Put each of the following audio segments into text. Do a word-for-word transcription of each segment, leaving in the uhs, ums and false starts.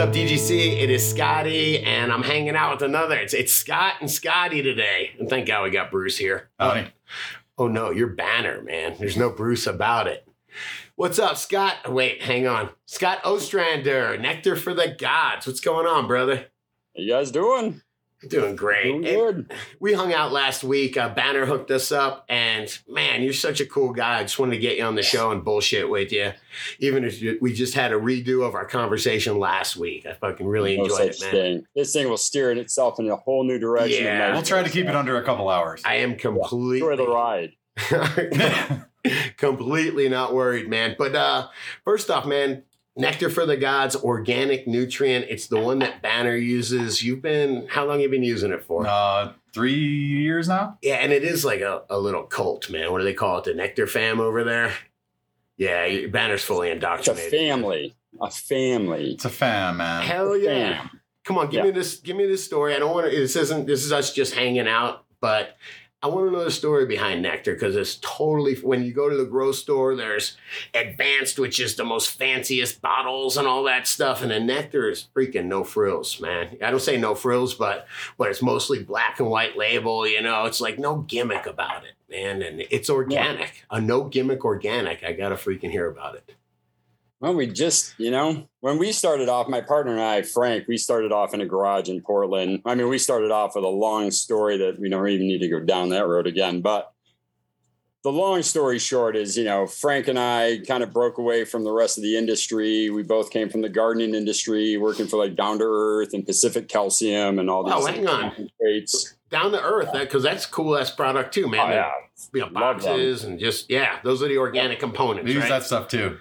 up, D G C? It is Scotty, and I'm hanging out with another. It's, it's Scott and Scotty today. And thank God we got Bruce here. Uh, oh, no, your banner, man. There's no Bruce about it. What's up, Scott? Oh, wait, hang on. Scott Ostrander, Nectar for the Gods. What's going on, brother? How you guys doing? Doing great. Doing good. We hung out last week. Uh, Banner hooked us up, and man, you're such a cool guy. I just wanted to get you on the show and bullshit with you. Even if you, we just had a redo of our conversation last week. I fucking really no enjoyed it, man. Thing. This thing will steer itself in a whole new direction. Yeah. We'll try to keep it under a couple hours. I am completely... Enjoy the ride. Completely not worried, man. But uh, first off, man, Nectar for the Gods, organic nutrient. It's the one that Banner uses. You've been, how long have you been using it for? Uh, three years now. Yeah, and it is like a, a little cult, man. What do they call it? The Nectar fam over there? Yeah, Banner's fully indoctrinated. It's a family. A family. It's a fam, man. Hell yeah. Fam. Come on, give yeah. me this Give me this story. I don't want to, this isn't, this is us just hanging out, but I want to know the story behind Nectar because it's totally, when you go to the grocery store, there's Advanced, which is the most fanciest bottles and all that stuff. And the Nectar is freaking no frills, man. I don't say no frills, but, but it's mostly black and white label, you know, it's like no gimmick about it, man. And it's organic, yeah. a no gimmick organic. I got to freaking hear about it. Well, we just, you know, when we started off, my partner and I, Frank, we started off in a garage in Portland. I mean, we started off with a long story that we don't even need to go down that road again. But the long story short is, you know, Frank and I kind of broke away from the rest of the industry. We both came from the gardening industry, working for like Down to Earth and Pacific Calcium and all these. Oh, hang on. Down to Earth, because yeah. that, that's cool ass product too, man. Oh, yeah. You know, boxes and just, yeah, those are the organic yeah. components. We use right? that stuff too.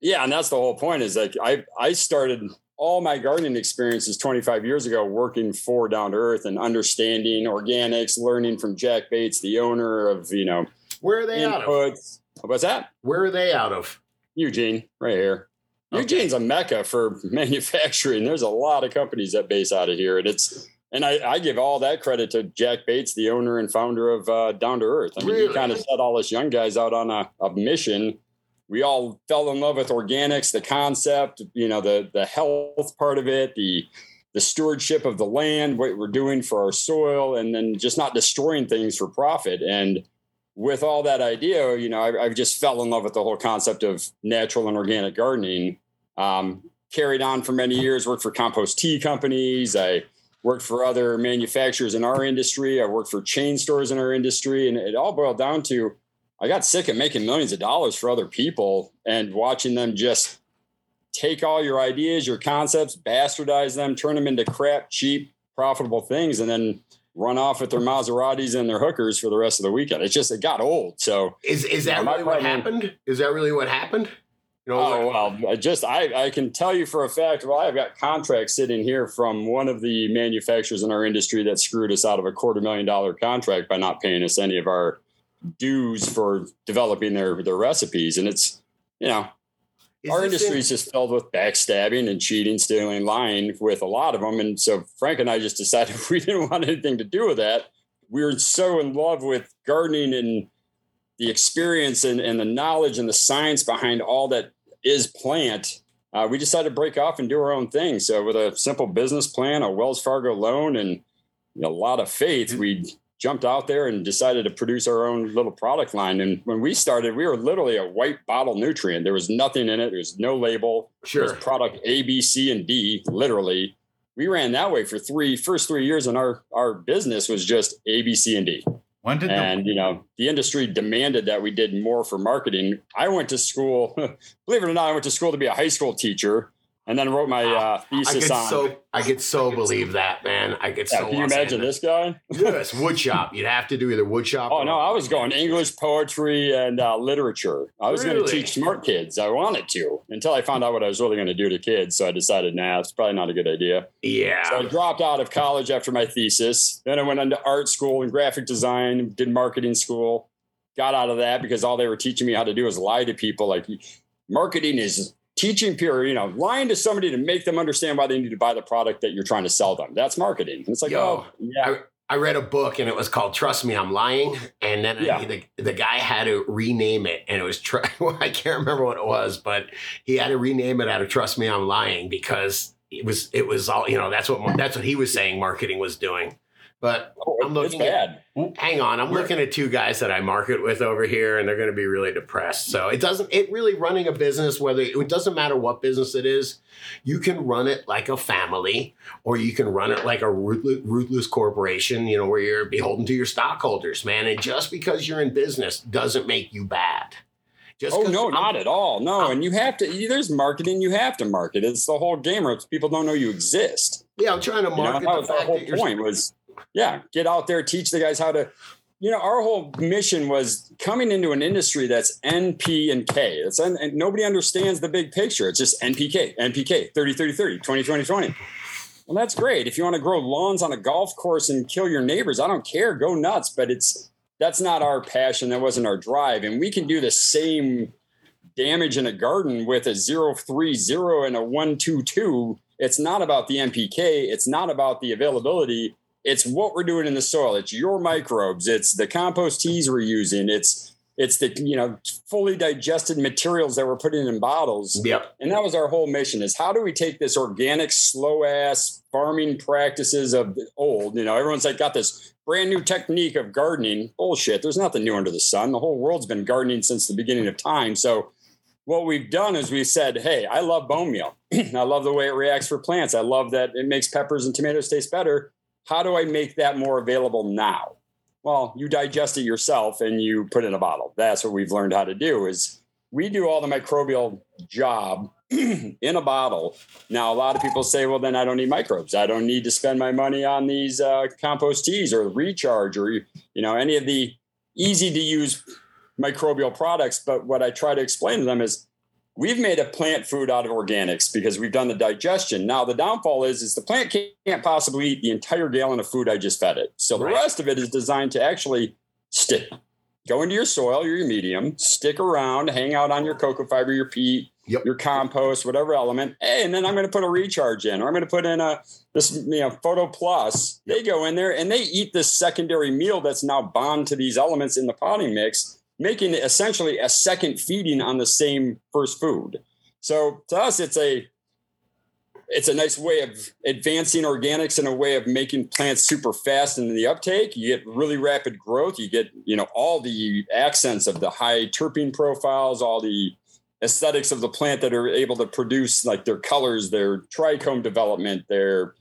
Yeah, and that's the whole point is like I I started all my gardening experiences twenty-five years ago working for Down to Earth and understanding organics, learning from Jack Bates, the owner of, you know, where are they inputs. out of? What's that? Where are they out of? Eugene, right here. Okay. Eugene's a mecca for manufacturing. There's a lot of companies that base out of here, and it's and I, I give all that credit to Jack Bates, the owner and founder of uh, Down to Earth. I mean, really? He kind of set all us young guys out on a, a mission. We all fell in love with organics, the concept, you know, the the health part of it, the the stewardship of the land, what we're doing for our soil, and then just not destroying things for profit. And with all that idea, you know, I, I just fell in love with the whole concept of natural and organic gardening. Um, carried on for many years, worked for compost tea companies. I worked for other manufacturers in our industry. I worked for chain stores in our industry. And it all boiled down to I got sick of making millions of dollars for other people and watching them just take all your ideas, your concepts, bastardize them, turn them into crap, cheap, profitable things, and then run off with their Maseratis and their hookers for the rest of the weekend. It's just, it got old. So is, is that you know, really what happened? Is that really what happened? You know, oh, like, well, I just, I, I can tell you for a fact, well, I've got contracts sitting here from one of the manufacturers in our industry that screwed us out of a quarter million dollar contract by not paying us any of our dues for developing their their recipes. And it's, you know, is our industry is just filled with backstabbing and cheating, stealing, lying with a lot of them. And so Frank and I just decided we didn't want anything to do with that. We were so in love with gardening and the experience and, and the knowledge and the science behind all that is plant. Uh, we decided to break off and do our own thing. So with a simple business plan, a Wells Fargo loan, and a lot of faith, we jumped out there and decided to produce our own little product line. And when we started, we were literally a white bottle nutrient. There was nothing in it. There was no label. Sure. There was product A, B, C, and D, literally. We ran that way for three, first three years, and our, our business was just A, B, C, and D. When did and, the- you know, the industry demanded that we did more for marketing. I went to school, believe it or not, I went to school to be a high school teacher. And then wrote my uh, thesis I on. So, I could so I could believe see. that, man. I could yeah, so. Can you imagine this guy? Yes, woodshop. You'd have to do either woodshop. Oh or no, I was going English, poetry, and uh, literature. I was really? going to teach smart kids. I wanted to until I found out what I was really going to do to kids. So I decided, nah, it's probably not a good idea. Yeah. So I dropped out of college after my thesis. Then I went into art school and graphic design. Did marketing school. Got out of that because all they were teaching me how to do is lie to people. Like marketing is. Teaching peer, you know, lying to somebody to make them understand why they need to buy the product that you're trying to sell them. That's marketing. And it's like, Yo, oh, yeah. I, I read a book and it was called Trust Me, I'm Lying. And then yeah. I, the, the guy had to rename it. And it was, tr- I can't remember what it was, but he had to rename it out of Trust Me, I'm Lying because it was it was all, you know, that's what that's what he was saying marketing was doing. But I'm looking at, hang on, I'm looking at two guys that I market with over here, and they're going to be really depressed. So it doesn't, it really running a business, whether it doesn't matter what business it is, you can run it like a family, or you can run it like a ruthless corporation, you know, where you're beholden to your stockholders, man. And just because you're in business doesn't make you bad. Just oh, no, I'm, not at all. No. I'm, and you have to, you, there's marketing. You have to market. It's the whole game, or people don't know you exist. Yeah. I'm trying to market. You know, the, fact the whole that point was, yeah, get out there, teach the guys how to, you know, our whole mission was coming into an industry that's N P and K. It's un, and nobody understands the big picture. It's just N P K, N P K, thirty, thirty, thirty, twenty, twenty, twenty. Well, that's great. If you want to grow lawns on a golf course and kill your neighbors, I don't care. Go nuts. But it's, that's not our passion. That wasn't our drive. And we can do the same damage in a garden with a zero three zero and a one two two. It's not about the N P K. It's not about the availability. It's what we're doing in the soil. It's your microbes. It's the compost teas we're using. It's it's the, you know, fully digested materials that we're putting in bottles. Yep. And that was our whole mission, is how do we take this organic, slow ass farming practices of old, you know, everyone's like got this brand new technique of gardening. Bullshit. There's nothing new under the sun. The whole world's been gardening since the beginning of time. So what we've done is we said, hey, I love bone meal. I love the way it reacts for plants. I love that it makes peppers and tomatoes taste better. How do I make that more available now? Well, you digest it yourself and you put it in a bottle. That's what we've learned how to do, is we do all the microbial job in a bottle. Now, a lot of people say, well, then I don't need microbes. I don't need to spend my money on these uh, compost teas or Recharge or, you know, any of the easy to use microbial products. But what I try to explain to them is, we've made a plant food out of organics because we've done the digestion. Now, the downfall is, is the plant can't possibly eat the entire gallon of food I just fed it. So the right. rest of it is designed to actually stick, go into your soil, your medium, stick around, hang out on your cocoa fiber, your peat, yep. your compost, whatever element. Hey, and then I'm going to put a Recharge in, or I'm going to put in a this you know Photo Plus. Yep. They go in there and they eat this secondary meal that's now bound to these elements in the potting mix, making it essentially a second feeding on the same first food. So to us, it's a it's a nice way of advancing organics and a way of making plants super fast in the uptake. You get really rapid growth. You get, you know, all the accents of the high terpene profiles, all the aesthetics of the plant that are able to produce like their colors, their trichome development, their,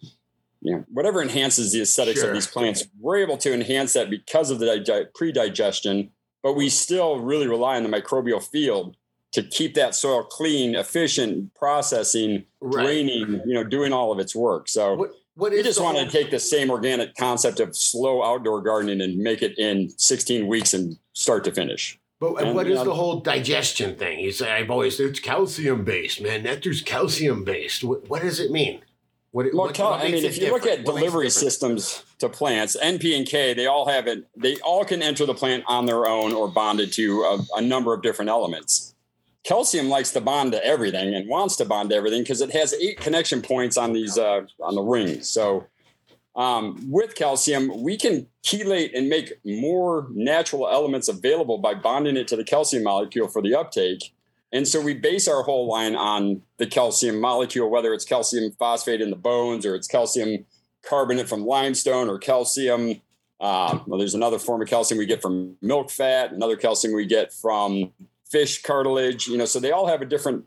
you know, whatever enhances the aesthetics sure. of these plants. We're able to enhance that because of the dig- pre-digestion. But we still really rely on the microbial field to keep that soil clean, efficient, processing, right. draining, you know, doing all of its work. So what, what we just want to take the same organic concept of slow outdoor gardening and make it in sixteen weeks and start to finish. But and, what is um, the whole digestion thing? You say, I've always said it's calcium based, man. Nectar's calcium based. What, what does it mean? What, well, what, tell, what I mean, if you different? Look at what delivery systems to plants, N P and K, they all have it. They all can enter the plant on their own or bonded to a, a number of different elements. Calcium likes to bond to everything and wants to bond to everything because it has eight connection points on these uh, on the rings. So um, with calcium, we can chelate and make more natural elements available by bonding it to the calcium molecule for the uptake. And so we base our whole line on the calcium molecule, whether it's calcium phosphate in the bones or it's calcium carbonate from limestone or calcium. Uh, well, there's another form of calcium we get from milk fat, another calcium we get from fish cartilage. You know, so they all have a different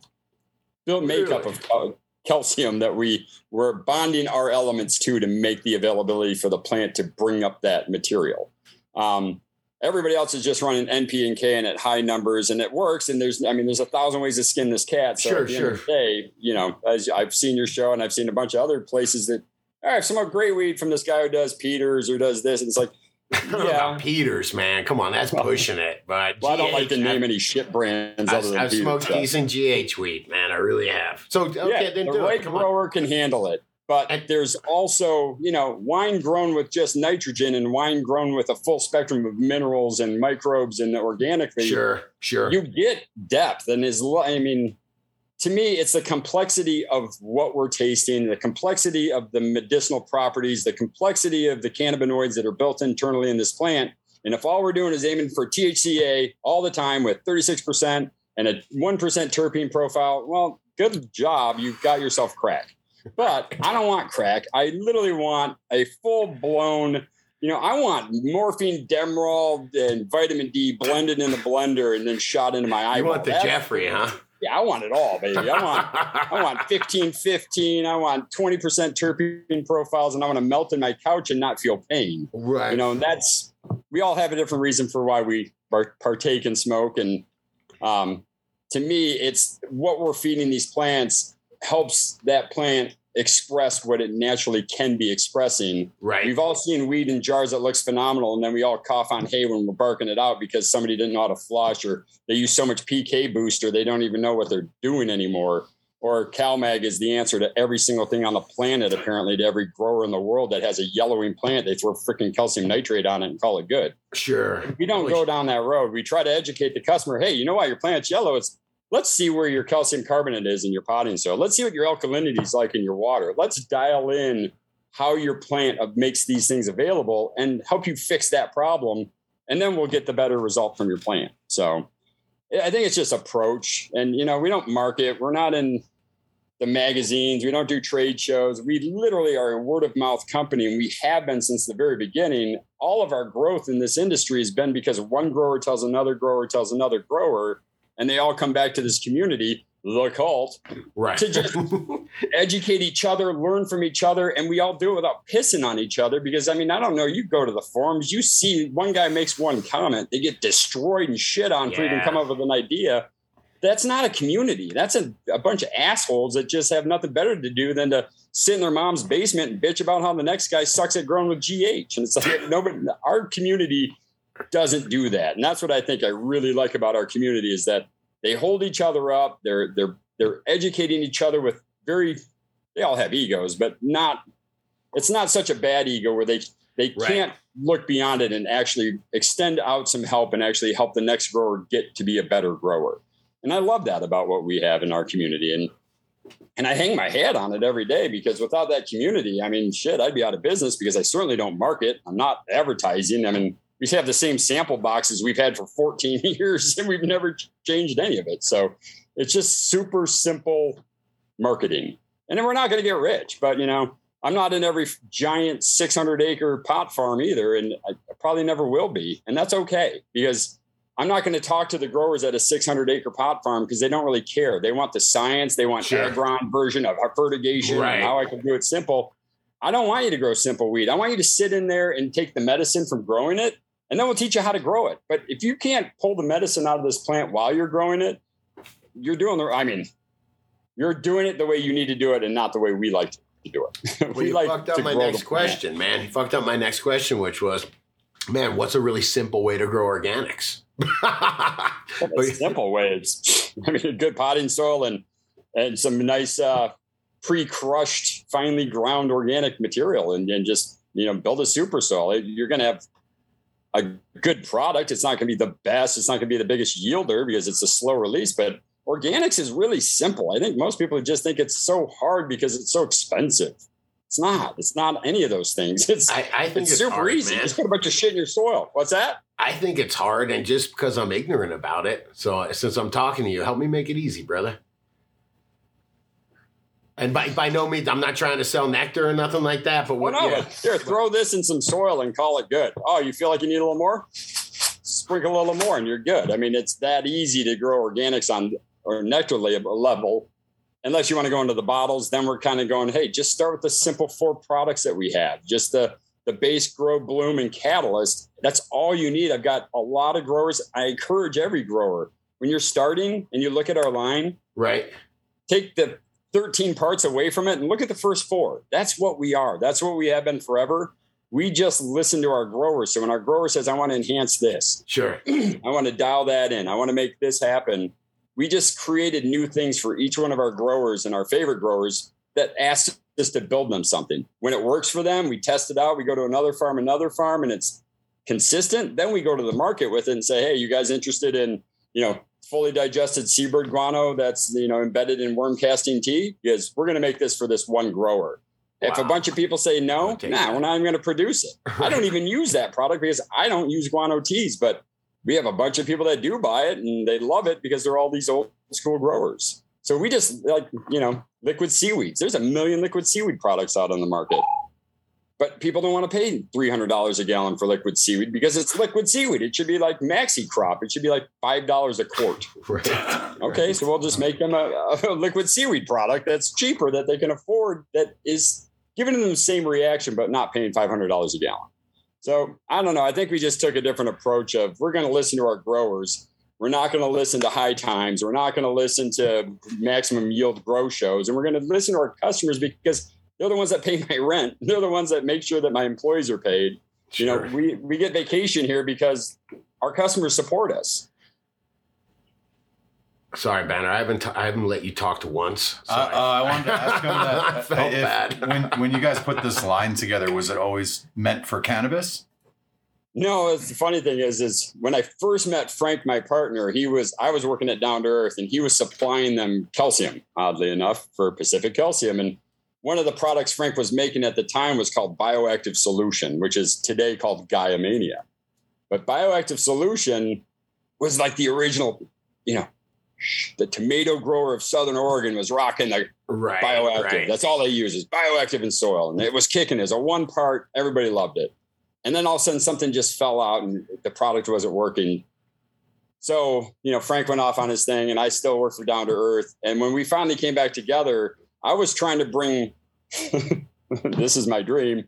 built makeup really? of uh, calcium that we we're bonding our elements to to make the availability for the plant to bring up that material. Um Everybody else is just running N P and K and at high numbers, and it works. And there's, I mean, there's a thousand ways to skin this cat. So sure, at the sure. end of the day, you know, as I've seen your show and I've seen a bunch of other places that, all right, some great weed from this guy who does Peters or does this. And it's like, yeah, Peters, man, come on, that's pushing it. But well, G H, I don't like to name I've, any shit brands. I've, other than I've Peters, smoked decent G H weed, man. I really have. So okay, yeah, then the do right it. Come grower on. Can handle it. But there's also, you know, wine grown with just nitrogen and wine grown with a full spectrum of minerals and microbes and organically. Sure, sure. You get depth. And is, I mean, to me, it's the complexity of what we're tasting, the complexity of the medicinal properties, the complexity of the cannabinoids that are built internally in this plant. And if all we're doing is aiming for T H C A all the time with thirty-six percent and a one percent terpene profile, well, good job. You've got yourself cracked. But I don't want crack. I literally want a full-blown, you know, I want morphine, Demerol, and vitamin D blended in the blender and then shot into my eyeball. You want the that, Jeffrey, huh? Yeah, I want it all, baby. I want I want fifteen fifteen. I want twenty percent terpene profiles, and I want to melt in my couch and not feel pain. Right. You know, and that's, we all have a different reason for why we partake in smoke. And um, to me, it's what we're feeding these plants helps that plant express what it naturally can be expressing. Right. We've all seen weed in jars that looks phenomenal, and then we all cough on hay when we're barking it out because somebody didn't know how to flush, or they use so much P K booster they don't even know what they're doing anymore. Or CalMag is the answer to every single thing on the planet, apparently, to every grower in the world that has a yellowing plant. They throw freaking calcium nitrate on it and call it good. Sure. If we don't go down that road. We try to educate the customer. Hey, you know why your plant's yellow? It's Let's see where your calcium carbonate is in your potting soil. Let's see what your alkalinity is like in your water. Let's dial in how your plant makes these things available and help you fix that problem. And then we'll get the better result from your plant. So I think it's just approach. And, you know, we don't market. We're not in the magazines. We don't do trade shows. We literally are a word of mouth company. And we have been since the very beginning. All of our growth in this industry has been because one grower tells another grower tells another grower. And they all come back to this community, the cult, right, to just educate each other, learn from each other. And we all do it without pissing on each other. Because, I mean, I don't know, you go to the forums, you see one guy makes one comment, they get destroyed and shit on yeah. for even come up with an idea. That's not a community. That's a, a bunch of assholes that just have nothing better to do than to sit in their mom's basement and bitch about how the next guy sucks at growing with G H. And it's like, nobody, our community doesn't do that. And that's what I think I really like about our community is that they hold each other up. They're, they're, they're educating each other with very, they all have egos, but not, it's not such a bad ego where they, they right. can't look beyond it and actually extend out some help and actually help the next grower get to be a better grower. And I love that about what we have in our community. And, and I hang my head on it every day because without that community, I mean, shit, I'd be out of business because I certainly don't market. I'm not advertising. I mean, we have the same sample boxes we've had for fourteen years and we've never changed any of it. So it's just super simple marketing. And then we're not going to get rich, but you know, I'm not in every giant six hundred acre pot farm either. And I probably never will be. And that's okay because I'm not going to talk to the growers at a six hundred acre pot farm because they don't really care. They want the science. They want sure. Agron version of fertigation right. and how I can do it simple. I don't want you to grow simple weed. I want you to sit in there and take the medicine from growing it. And then we'll teach you how to grow it. But if you can't pull the medicine out of this plant while you're growing it, you're doing the, I mean, you're doing it the way you need to do it and not the way we like to do it. Well, we you like fucked up my next question, plant. man. You fucked up my next question, which was, man, what's a really simple way to grow organics? A simple way. It's, I mean, a good potting soil and, and some nice uh, pre-crushed, finely ground organic material and, and just, you know, build a super soil. You're going to have a good product. It's not going to be the best. It's not going to be the biggest yielder because it's a slow release, but organics is really simple. I think most people just think it's so hard because it's so expensive. It's not, it's not any of those things. It's, I, I think it's, it's super hard, easy. Man. Just put a bunch of shit in your soil. What's that? I think it's hard. And just because I'm ignorant about it. So since I'm talking to you, help me make it easy, brother. And by, by no means, I'm not trying to sell nectar or nothing like that. But what? Oh, no, yeah. Here, throw this in some soil and call it good. Oh, you feel like you need a little more? Sprinkle a little more and you're good. I mean, it's that easy to grow organics on or nectar level. Unless you want to go into the bottles, then we're kind of going, hey, just start with the simple four products that we have. Just the, the base, grow, bloom, and catalyst. That's all you need. I've got a lot of growers. I encourage every grower. When you're starting and you look at our line, right? Take the thirteen parts away from it and look at the first four. That's what we are. That's what we have been forever. We just listen to our growers. So when our grower says, I want to enhance this, sure, I want to dial that in, I want to make this happen. We just created new things for each one of our growers and our favorite growers that asked us to build them something. When it works for them, we test it out. We go to another farm, another farm, and it's consistent. Then we go to the market with it and say, hey, you guys interested in, you know, fully digested seabird guano that's, you know, embedded in worm casting tea? Because we're going to make this for this one grower. Wow. If a bunch of people say no, okay, nah, we're not even going to produce it. I don't even use that product because I don't use guano teas, but we have a bunch of people that do buy it and they love it because they're all these old school growers. So we just like, you know, liquid seaweeds. There's a million liquid seaweed products out on the market, but people don't want to pay three hundred dollars a gallon for liquid seaweed because it's liquid seaweed. It should be like Maxi Crop. It should be like five dollars a quart. Right. Okay. Right. So we'll just make them a, a liquid seaweed product that's cheaper, that they can afford, that is giving them the same reaction, but not paying five hundred dollars a gallon. So I don't know. I think we just took a different approach of, we're going to listen to our growers. We're not going to listen to High Times. We're not going to listen to Maximum Yield grow shows. And we're going to listen to our customers, because they're the ones that pay my rent. They're the ones that make sure that my employees are paid. Sure. You know, we, we get vacation here because our customers support us. Sorry, Banner. I haven't t- I haven't let you talk to once. Uh, uh, I wanted to ask him that. I felt if, bad. when, when you guys put this line together, was it always meant for cannabis? No, it's, the funny thing is, is when I first met Frank, my partner, he was, I was working at Down to Earth, and he was supplying them calcium, oddly enough, for Pacific Calcium. And one of the products Frank was making at the time was called Bioactive Solution, which is today called Gaia Mania. But Bioactive Solution was like the original, you know, the tomato grower of Southern Oregon was rocking the right, Bioactive. Right. That's all they use is Bioactive and soil. And it was kicking as a one part. Everybody loved it. And then all of a sudden something just fell out and the product wasn't working. So, you know, Frank went off on his thing and I still worked for Down to Earth. And when we finally came back together, I was trying to bring, this is my dream,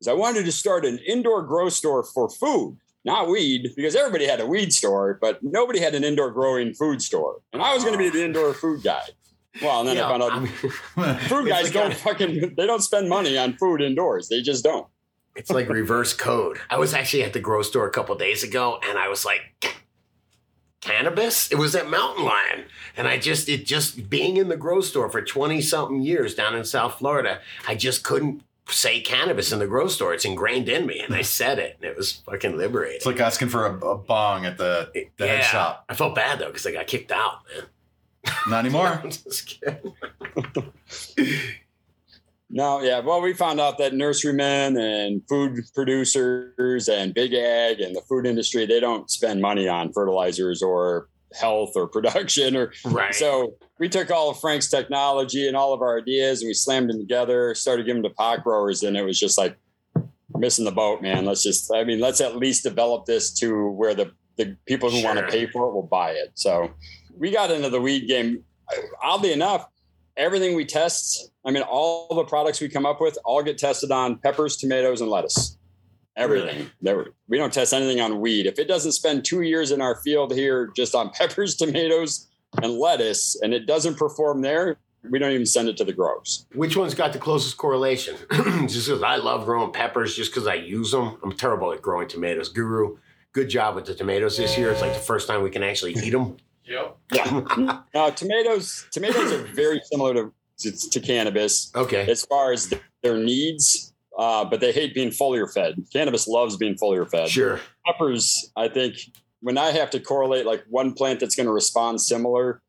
is I wanted to start an indoor grow store for food, not weed, because everybody had a weed store, but nobody had an indoor growing food store. And I was going to be the indoor food guy. Well, and then yeah, I found out I'm, food guys don't fucking, they don't spend money on food indoors. They just don't. It's like reverse code. I was actually at the grocery store a couple of days ago, and I was like, cannabis? It was at Mountain Lion. And I just, it just being in the grocery store for twenty-something years down in South Florida, I just couldn't say cannabis in the grocery store. It's ingrained in me, and I said it, and it was fucking liberating. It's like asking for a, a bong at the, the yeah. head shop. I felt bad, though, because I got kicked out, man. Not anymore. I'm just kidding. No, yeah. Well, we found out that nurserymen and food producers and big ag and the food industry, they don't spend money on fertilizers or health or production. Or right. So we took all of Frank's technology and all of our ideas and we slammed them together, started giving them to pot growers. And it was just like, missing the boat, man. Let's just, I mean, let's at least develop this to where the, the people who sure. want to pay for it will buy it. So we got into the weed game. Oddly enough, everything we test, I mean, all the products we come up with all get tested on peppers, tomatoes, and lettuce. Everything. Really? We don't test anything on weed. If it doesn't spend two years in our field here just on peppers, tomatoes, and lettuce, and it doesn't perform there, we don't even send it to the growers. Which one's got the closest correlation? Just because I love growing peppers, just because I use them. I'm terrible at growing tomatoes. Guru, good job with the tomatoes this year. It's like the first time we can actually eat them. Yep. Yeah. Now, tomatoes, tomatoes are very similar to, to, to cannabis. Okay. As far as the, their needs, uh, but they hate being foliar fed. Cannabis loves being foliar fed. Sure. Peppers, I think, when I have to correlate like one plant that's going to respond similar,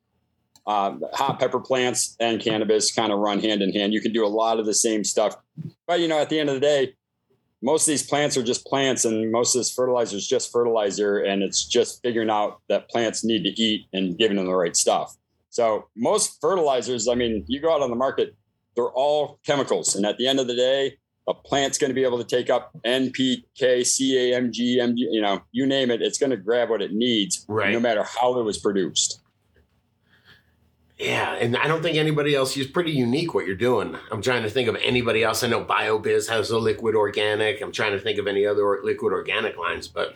uh, hot pepper plants and cannabis kind of run hand in hand. You can do a lot of the same stuff. But, you know, at the end of the day, most of these plants are just plants, and most of this fertilizer is just fertilizer, and it's just figuring out that plants need to eat and giving them the right stuff. So most fertilizers, I mean, you go out on the market, they're all chemicals. And at the end of the day, a plant's going to be able to take up N P K, C A, M G, M G, you know, you name it. It's going to grab what it needs, right, no matter how it was produced. Yeah, and I don't think anybody else, is pretty unique what you're doing. I'm trying to think of anybody else. I know BioBiz has a liquid organic. I'm trying to think of any other liquid organic lines, but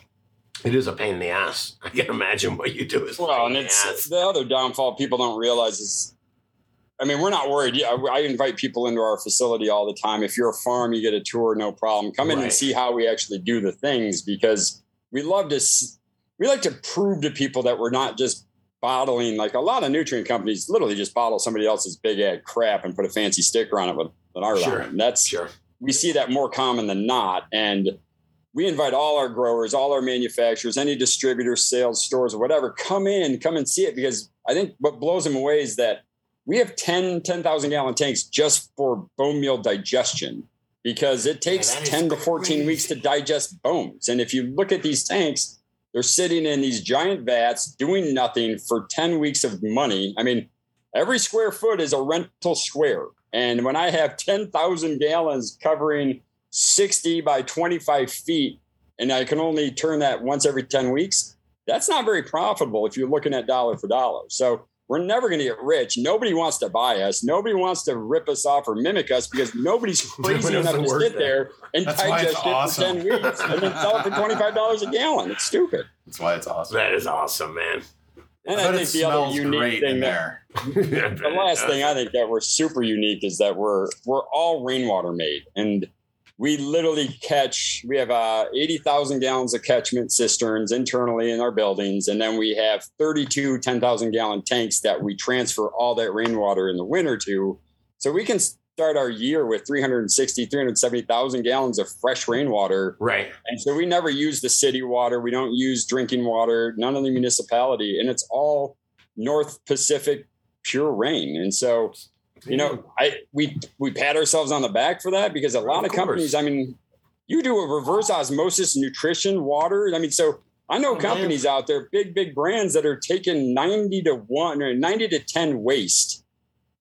it is a pain in the ass. I can imagine what you do is well, pain and in the it's ass. The other downfall people don't realize is, I mean, we're not worried. Yeah, I invite people into our facility all the time. If you're a farm, you get a tour, no problem. Come in right. and see how we actually do the things, because we love to, we like to prove to people that we're not just bottling. Like a lot of nutrient companies literally just bottle somebody else's big ad crap and put a fancy sticker on it with an art sure. on it. And that's sure. we see that more common than not. And we invite all our growers, all our manufacturers, any distributors, sales, stores, or whatever, come in, come and see it. Because I think what blows them away is that we have ten, ten thousand gallon tanks just for bone meal digestion, because it takes yeah, ten to fourteen weeks to digest bones. And if you look at these tanks, they're sitting in these giant vats doing nothing for ten weeks of money. I mean, every square foot is a rental square. And when I have ten thousand gallons covering sixty by twenty-five feet, and I can only turn that once every ten weeks, that's not very profitable if you're looking at dollar for dollar. So we're never going to get rich. Nobody wants to buy us. Nobody wants to rip us off or mimic us because nobody's crazy Nobody enough to sit that. there and That's digest it awesome. for ten weeks and then sell it for twenty-five dollars a gallon. It's stupid. That's why it's awesome. That is awesome, man. And I, I think the other unique thing there, that, the last thing I think that we're super unique is that we're we're all rainwater made. And we literally catch, we have uh, eighty thousand gallons of catchment cisterns internally in our buildings. And then we have thirty-two ten thousand gallon tanks that we transfer all that rainwater in the winter to. So we can start our year with three hundred sixty, three hundred seventy thousand gallons of fresh rainwater. Right. And so we never use the city water. We don't use drinking water, none of the municipality. And it's all North Pacific pure rain. And so You know, I we we pat ourselves on the back for that because a lot of, of companies, I mean, you do a reverse osmosis nutrition water. I mean, so I know oh, companies man. out there, big, big brands that are taking ninety to one or ninety to ten waste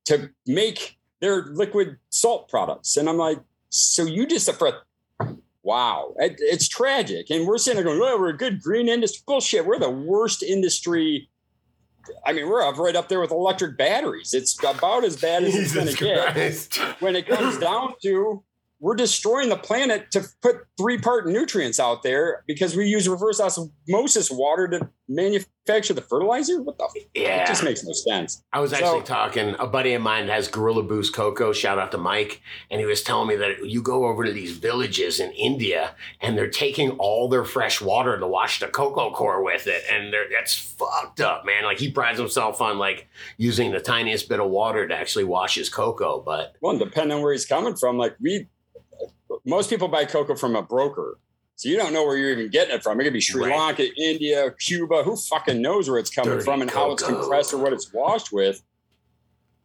to make their liquid salt products. And I'm like, so you just, wow, it, it's tragic. And we're sitting there going, well, we're a good green industry. Bullshit. We're the worst industry. I mean, we're up right up there with electric batteries. It's about as bad as Jesus it's going to get. When it comes down to, we're destroying the planet to put three-part nutrients out there because we use reverse osmosis water to manufacture the fertilizer. What the? Yeah, fuck? It just makes no sense. I was actually so, talking. A buddy of mine has Gorilla Boost cocoa. Shout out to Mike, and he was telling me that you go over to these villages in India, and they're taking all their fresh water to wash the cocoa core with it, and that's fucked up, man. Like he prides himself on like using the tiniest bit of water to actually wash his cocoa, but well, depending on where he's coming from, like we. Most people buy cocoa from a broker. So you don't know where you're even getting it from. It could be Sri right. Lanka, India, Cuba. Who fucking knows where it's coming Dirty from and cocoa. how it's compressed or what it's washed with.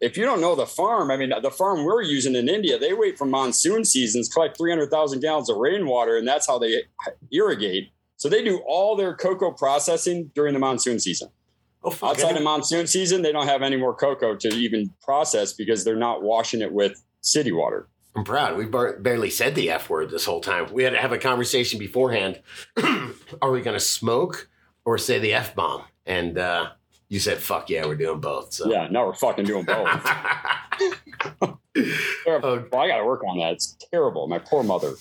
If you don't know the farm, I mean, the farm we're using in India, they wait for monsoon seasons, collect three hundred thousand gallons of rainwater, and that's how they irrigate. So they do all their cocoa processing during the monsoon season. Oh, Outside of monsoon season, they don't have any more cocoa to even process because they're not washing it with city water. I'm proud. We've bar- barely said the F word this whole time. We had to have a conversation beforehand. Are we going to smoke or say the F bomb? And uh, you said, fuck yeah, we're doing both. So. Yeah, now we're fucking doing both. Well, I got to work on that. It's terrible. My poor mother.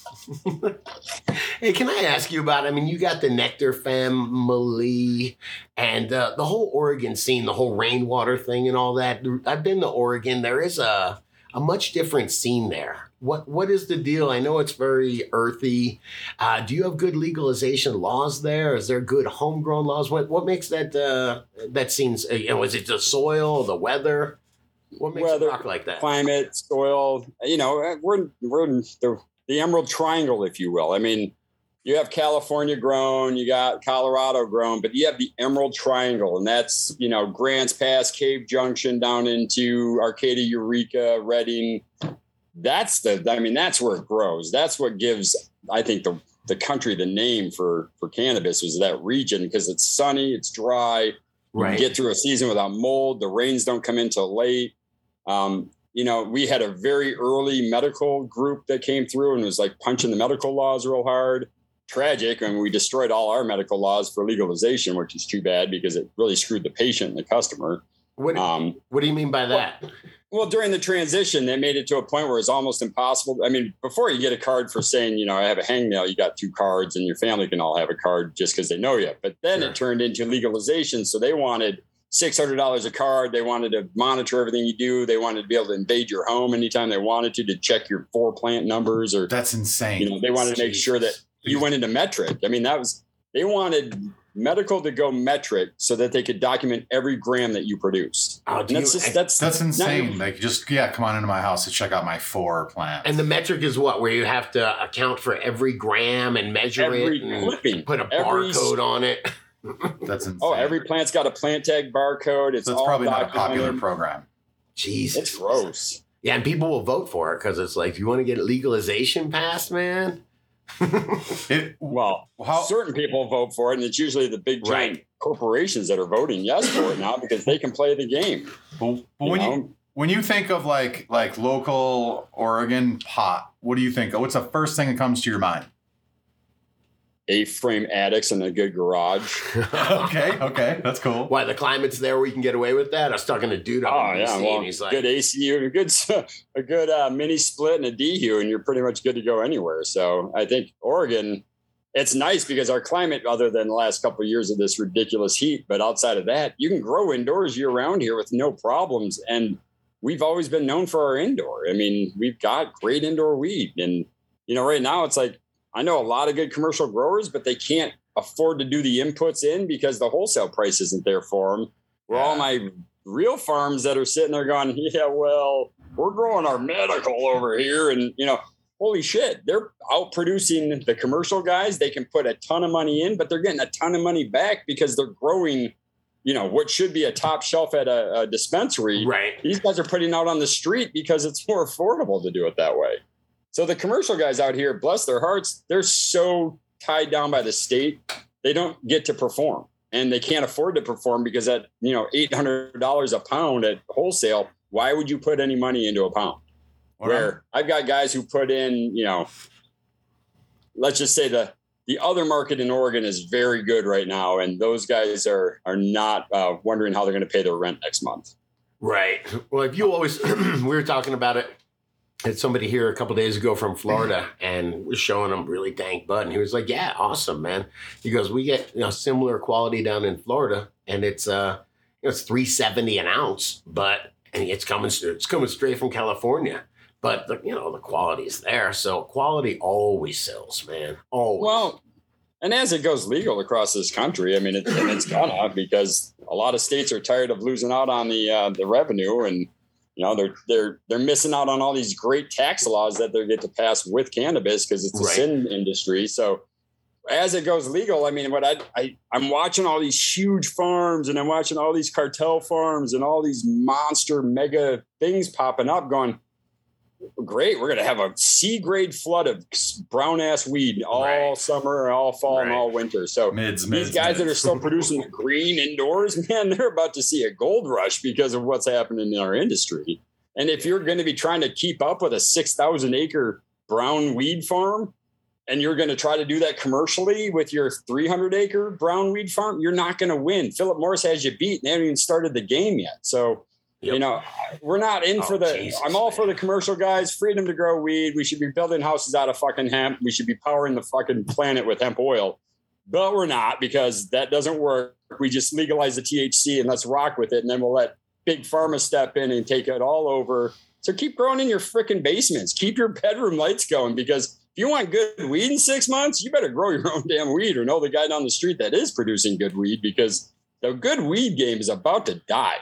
Hey, can I ask you about, I mean, you got the Nectar family and uh, the whole Oregon scene, the whole rainwater thing and all that. I've been to Oregon. There is a... a much different scene there. What What is the deal? I know it's very earthy. Uh, do you have good legalization laws there? Is there good homegrown laws? What What makes that uh, that scene? You know, is it the soil, the weather? What makes weather, it rock like that? Climate, soil. You know, we're we're in the, the Emerald Triangle, if you will. I mean, you have California grown, you got Colorado grown, but you have the Emerald Triangle, and that's, you know, Grants Pass, Cave Junction down into Arcata, Eureka, Redding. That's the, I mean, that's where it grows. That's what gives, I think, the, the country the name for, for cannabis was that region because it's sunny, it's dry. Right. You can get through a season without mold. The rains don't come in till late. Um, you know, we had a very early medical group that came through and was like punching the medical laws real hard. Tragic. I mean, we destroyed all our medical laws for legalization, which is too bad because it really screwed the patient and the customer. What, um, what do you mean by that? Well, well, during the transition, they made it to a point where it's almost impossible. I mean, before you get a card for saying, you know, I have a hangnail, you got two cards and your family can all have a card just because they know you. But then sure. It turned into legalization. So they wanted six hundred dollars a card. They wanted to monitor everything you do. They wanted to be able to invade your home anytime they wanted to, to check your four plant numbers. Or that's insane. You know, they wanted Jeez. to make sure that you went into metric. I mean, that was, they wanted medical to go metric so that they could document every gram that you produced. Oh, and that's, you, just, that's, that's insane. Even, like just, yeah, come on into my house to check out my four plant. And the metric is what, where you have to account for every gram and measure every it and clipping. put a every, barcode on it. That's insane. Oh, every plant's got a plant tag barcode. It's so that's all probably documented. Not a popular program. Jesus. It's gross. Yeah. And people will vote for it. Cause it's like, you want to get legalization passed, man. It, well, how, certain people vote for it, and it's usually the big giant right. corporations that are voting yes for it now because they can play the game. But, but you when know? you when you think of like like local Oregon pot, what do you think? What's the first thing that comes to your mind? A-frame attics and a good garage. okay, okay, that's cool. Why, the climate's there, we can get away with that? I was talking to dude on oh, yeah, well, and he's like, good A C U and a good a good uh, mini split and a D U, and you're pretty much good to go anywhere. So I think Oregon, it's nice because our climate, other than the last couple of years of this ridiculous heat, but outside of that, you can grow indoors year round here with no problems. And we've always been known for our indoor. I mean, we've got great indoor weed, and you know, right now it's like, I know a lot of good commercial growers, but they can't afford to do the inputs in because the wholesale price isn't there for them. Where yeah. all my real farms that are sitting there going, yeah, well, we're growing our medical over here. And, you know, holy shit, they're out producing the commercial guys. They can put a ton of money in, but they're getting a ton of money back because they're growing, you know, what should be a top shelf at a, a dispensary. Right. These guys are putting out on the street because it's more affordable to do it that way. So the commercial guys out here, bless their hearts, they're so tied down by the state, they don't get to perform, and they can't afford to perform because at, you know, eight hundred dollars a pound at wholesale, why would you put any money into a pound? Wow. Where I've got guys who put in, you know, let's just say the the other market in Oregon is very good right now, and those guys are are not uh, wondering how they're going to pay their rent next month. Right. Well, if you always, we were talking about it. Had somebody here a couple of days ago from Florida and was showing him really dank bud. And he was like, yeah, awesome, man. He goes, we get, you know, similar quality down in Florida, and it's uh you know, it's three seventy an ounce, but and it's coming it's coming straight from California. But the, you know, the quality's there. So quality always sells, man. Always. Well, and as it goes legal across this country, I mean it, and it's gonna, because a lot of states are tired of losing out on the uh, the revenue, and you know, they're they're they're missing out on all these great tax laws that they get to pass with cannabis because it's a right. sin industry. So as it goes legal, I mean, what I, I I'm watching all these huge farms, and I'm watching all these cartel farms and all these monster mega things popping up going, great, we're going to have a C grade flood of brown ass weed all right. summer, all fall right. and all winter. So mids, these mids, guys mids. that are still producing green indoors, man, they're about to see a gold rush because of what's happening in our industry. And if you're going to be trying to keep up with a six thousand acre brown weed farm, and you're going to try to do that commercially with your three hundred acre brown weed farm, you're not going to win. Philip Morris has you beat, and they haven't even started the game yet. So Yep. You know, we're not in oh, for the, Jesus, I'm all man. for the commercial guys, freedom to grow weed. We should be building houses out of fucking hemp. We should be powering the fucking planet with hemp oil, but we're not, because that doesn't work. We just legalize the T H C and let's rock with it. And then we'll let big pharma step in and take it all over. So keep growing in your freaking basements, keep your bedroom lights going, because if you want good weed in six months, you better grow your own damn weed or know the guy down the street that is producing good weed, because the good weed game is about to die.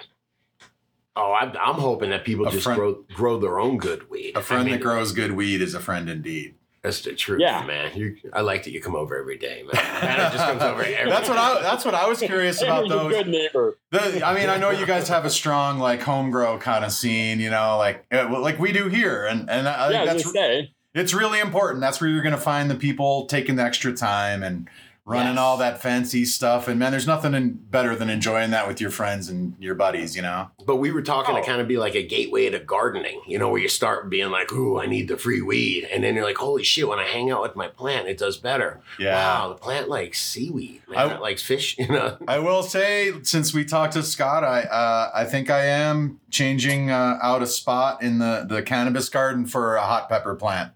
Oh, I'm, I'm hoping that people a just friend, grow grow their own good weed. A friend I mean, that grows good weed is a friend indeed. That's the truth, yeah. man. You, I like that you come over every day, man. That just comes over every that's day. What I, that's what I was curious about, though. Good neighbor. The, I mean, I know you guys have a strong like home grow kind of scene, you know, like like we do here, and and I think yeah, that's say. it's really important. That's where you're going to find the people taking the extra time and running yes. all that fancy stuff. And man, there's nothing in, better than enjoying that with your friends and your buddies, you know? But we were talking oh. to kind of be like a gateway to gardening, you know, where you start being like, ooh, I need the free weed. And then you're like, holy shit, when I hang out with my plant, it does better. Yeah. Wow, the plant likes seaweed, man. I, it likes fish, you know? I will say, since we talked to Scott, I uh, I think I am changing uh, out a spot in the, the cannabis garden for a hot pepper plant.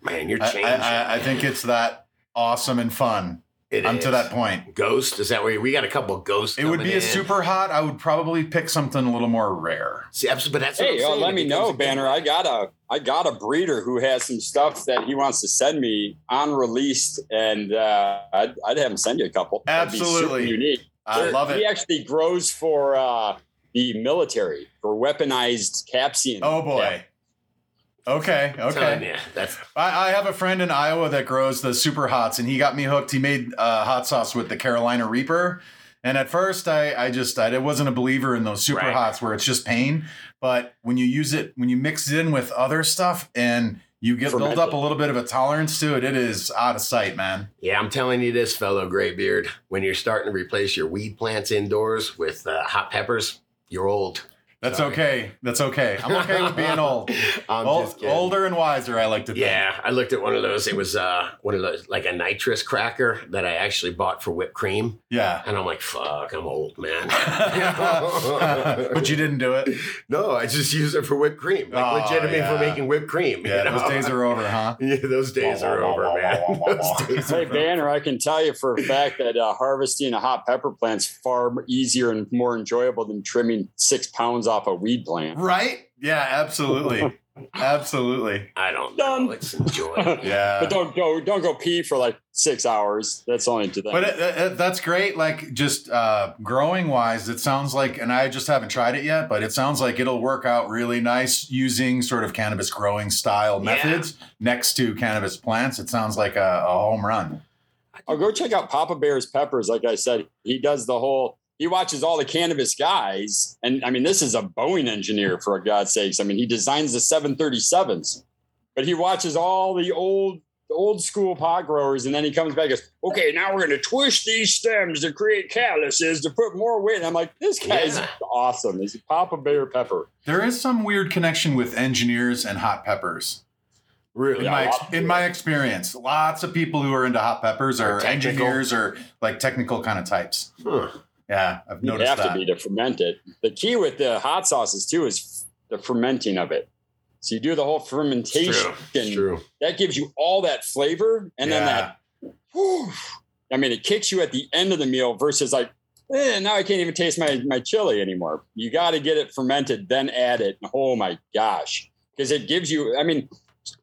Man, you're changing. I, I, I think it's that awesome and fun. It I'm is. to that point. Ghost? Is that where you, we got a couple of ghosts? It would be in. a super hot. I would probably pick something a little more rare. See, but that's hey, what I'm yo, saying. let it me know, Banner. I got a I got a breeder who has some stuff that he wants to send me unreleased, and uh, I'd, I'd have him send you a couple. Absolutely, that'd be super unique. I They're, love it. He actually grows for uh, the military for weaponized capsaicin. Oh boy. Yeah. Okay. Okay. That's- I, I have a friend in Iowa that grows the super hots, and he got me hooked. He made uh, hot sauce with the Carolina Reaper, and at first I, I just I wasn't a believer in those super right. hots where it's just pain. But when you use it, when you mix it in with other stuff, and You get build up a little bit of a tolerance to it. It is out of sight, man. Yeah, I'm telling you this, fellow graybeard. When you're starting to replace your weed plants indoors with uh, hot peppers, you're old. That's Sorry. okay. That's okay. I'm okay with being old. I'm old just kidding. Older and wiser, I like to think. Yeah, I looked at one of those. It was uh, one of those, like a nitrous cracker that I actually bought for whipped cream. Yeah. And I'm like, fuck, I'm old, man. But you didn't do it? No, I just used it for whipped cream. Like oh, legitimately yeah. for making whipped cream. Yeah, you know? Those days are over, huh? Yeah, those days are over, man. Those days hey, are Banner, over. I can tell you for a fact that uh, harvesting a hot pepper plant's far easier and more enjoyable than trimming six pounds off. Off a weed plant, right? Yeah, absolutely, absolutely. I don't know. Let's enjoy. Yeah, but don't go, don't go pee for like six hours. That's only to that. But it, it, that's great. Like just uh, growing wise, it sounds like, and I just haven't tried it yet, but it sounds like it'll work out really nice using sort of cannabis growing style yeah. methods next to cannabis plants. It sounds like a, a home run. I'll go check out Papa Bear's peppers. Like I said, he does the whole. He watches all the cannabis guys. And I mean, this is a Boeing engineer, for God's sakes. I mean, he designs the seven thirty-sevens, but he watches all the old, old school pot growers. And then he comes back and goes, okay, now we're going to twist these stems to create calluses to put more weight. And I'm like, this guy is yeah. awesome. He's a Papa Bear pepper. There is some weird connection with engineers and hot peppers. Really, in, yeah, my, in my experience, lots of people who are into hot peppers are technical. engineers or like technical kind of types. Huh. Yeah, I've noticed that. You have that. to be to ferment it. The key with the hot sauces, too, is the fermenting of it. So you do the whole fermentation. It's true. It's true. That gives you all that flavor. And yeah. then that, whew, I mean, it kicks you at the end of the meal versus like, eh, now I can't even taste my, my chili anymore. You got to get it fermented, then add it. Oh, my gosh. Because it gives you, I mean,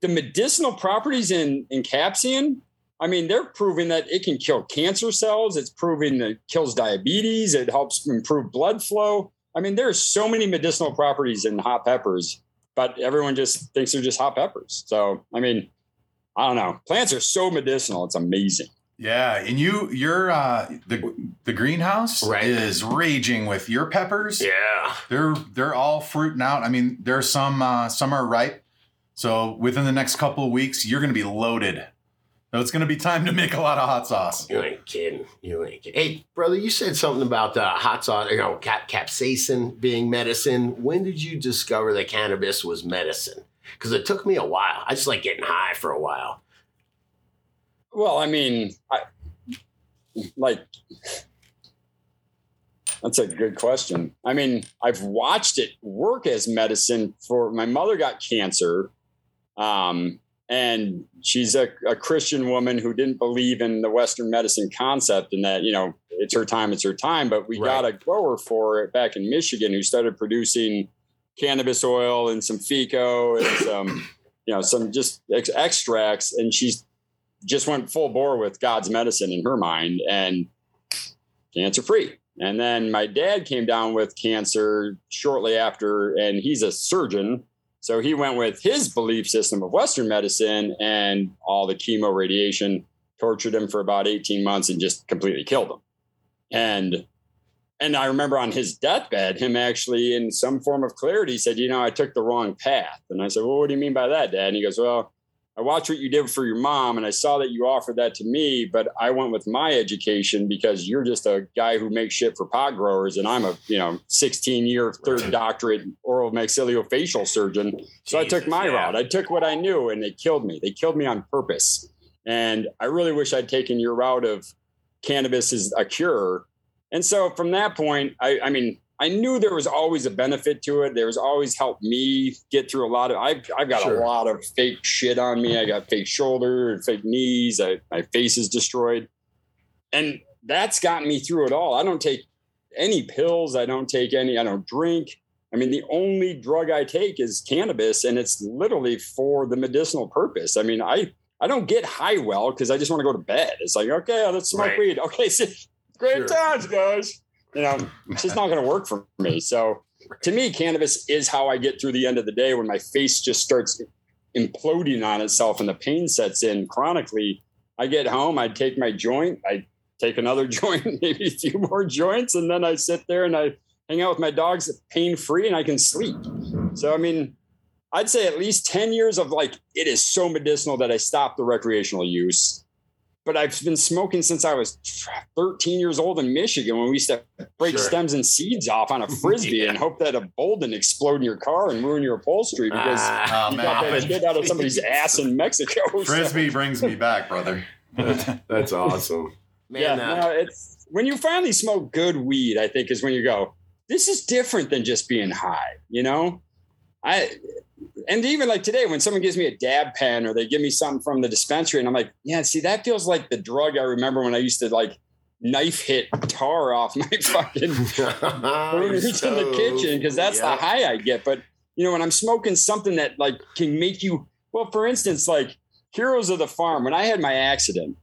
the medicinal properties in, in capsaicin, I mean, they're proving that it can kill cancer cells. It's proving that it kills diabetes. It helps improve blood flow. I mean, there's so many medicinal properties in hot peppers, but everyone just thinks they're just hot peppers. So, I mean, I don't know. Plants are so medicinal. It's amazing. Yeah. And you, your, uh, the, the greenhouse right. is raging with your peppers. Yeah. They're, they're all fruiting out. I mean, there are some, uh, some are ripe. So within the next couple of weeks, you're going to be loaded. So it's going to be time to make a lot of hot sauce. You ain't kidding. You ain't kidding. Hey, brother, you said something about uh, hot sauce, you know, cap- capsaicin being medicine. When did you discover that cannabis was medicine? Because it took me a while. I just like getting high for a while. Well, I mean, I, like, that's a good question. I mean, I've watched it work as medicine for my mother got cancer. Um And she's a, a Christian woman who didn't believe in the Western medicine concept and that, you know, it's her time, it's her time. But we right. got a grower for it back in Michigan who started producing cannabis oil and some FECO and some, you know, some just ex- extracts. And she's just went full bore with God's medicine in her mind and cancer free. And then my dad came down with cancer shortly after, and he's a surgeon. So he went with his belief system of Western medicine, and all the chemo radiation tortured him for about eighteen months and just completely killed him. And and I remember on his deathbed, him actually in some form of clarity said, you know, I took the wrong path. And I said, well, what do you mean by that, Dad? And he goes, well, I watched what you did for your mom and I saw that you offered that to me, but I went with my education because you're just a guy who makes shit for pot growers. And I'm a, you know, sixteen year third doctorate oral maxillofacial surgeon. So Jesus, I took my yeah. route. I took what I knew and they killed me. They killed me on purpose. And I really wish I'd taken your route of cannabis is a cure. And so from that point, I, I mean, I knew there was always a benefit to it. There was always helped me get through a lot of, I've, I've got sure. a lot of fake shit on me. I got fake shoulder and fake knees. I, my face is destroyed. And that's gotten me through it all. I don't take any pills. I don't take any, I don't drink. I mean, the only drug I take is cannabis, and it's literally for the medicinal purpose. I mean, I, I don't get high well, cause I just want to go to bed. It's like, okay, let's smoke right. weed. Okay. So, great sure. times, guys. You know, it's just not going to work for me. So to me, cannabis is how I get through the end of the day when my face just starts imploding on itself and the pain sets in chronically. I get home, I take my joint, I take another joint, maybe a few more joints, and then I sit there and I hang out with my dogs pain-free and I can sleep. So, I mean, I'd say at least ten years of like, it is so medicinal that I stopped the recreational use. But I've been smoking since I was thirteen years old in Michigan when we used to break sure. stems and seeds off on a Frisbee yeah. and hope that a bolt didn't explode in your car and ruin your upholstery because ah, you man. got that shit out of somebody's ass in Mexico. Frisbee so. brings me back, brother. That's, that's awesome. Man, yeah, uh, no, it's, when you finally smoke good weed, I think, is when you go, this is different than just being high, you know? I and even like today when someone gives me a dab pen or they give me something from the dispensary and I'm like, yeah, see, that feels like the drug I remember when I used to like knife hit tar off my fucking burners so, in the kitchen, because that's yeah. the high I get. But you know, when I'm smoking something that like can make you, well, for instance, like Heroes of the Farm, when I had my accident,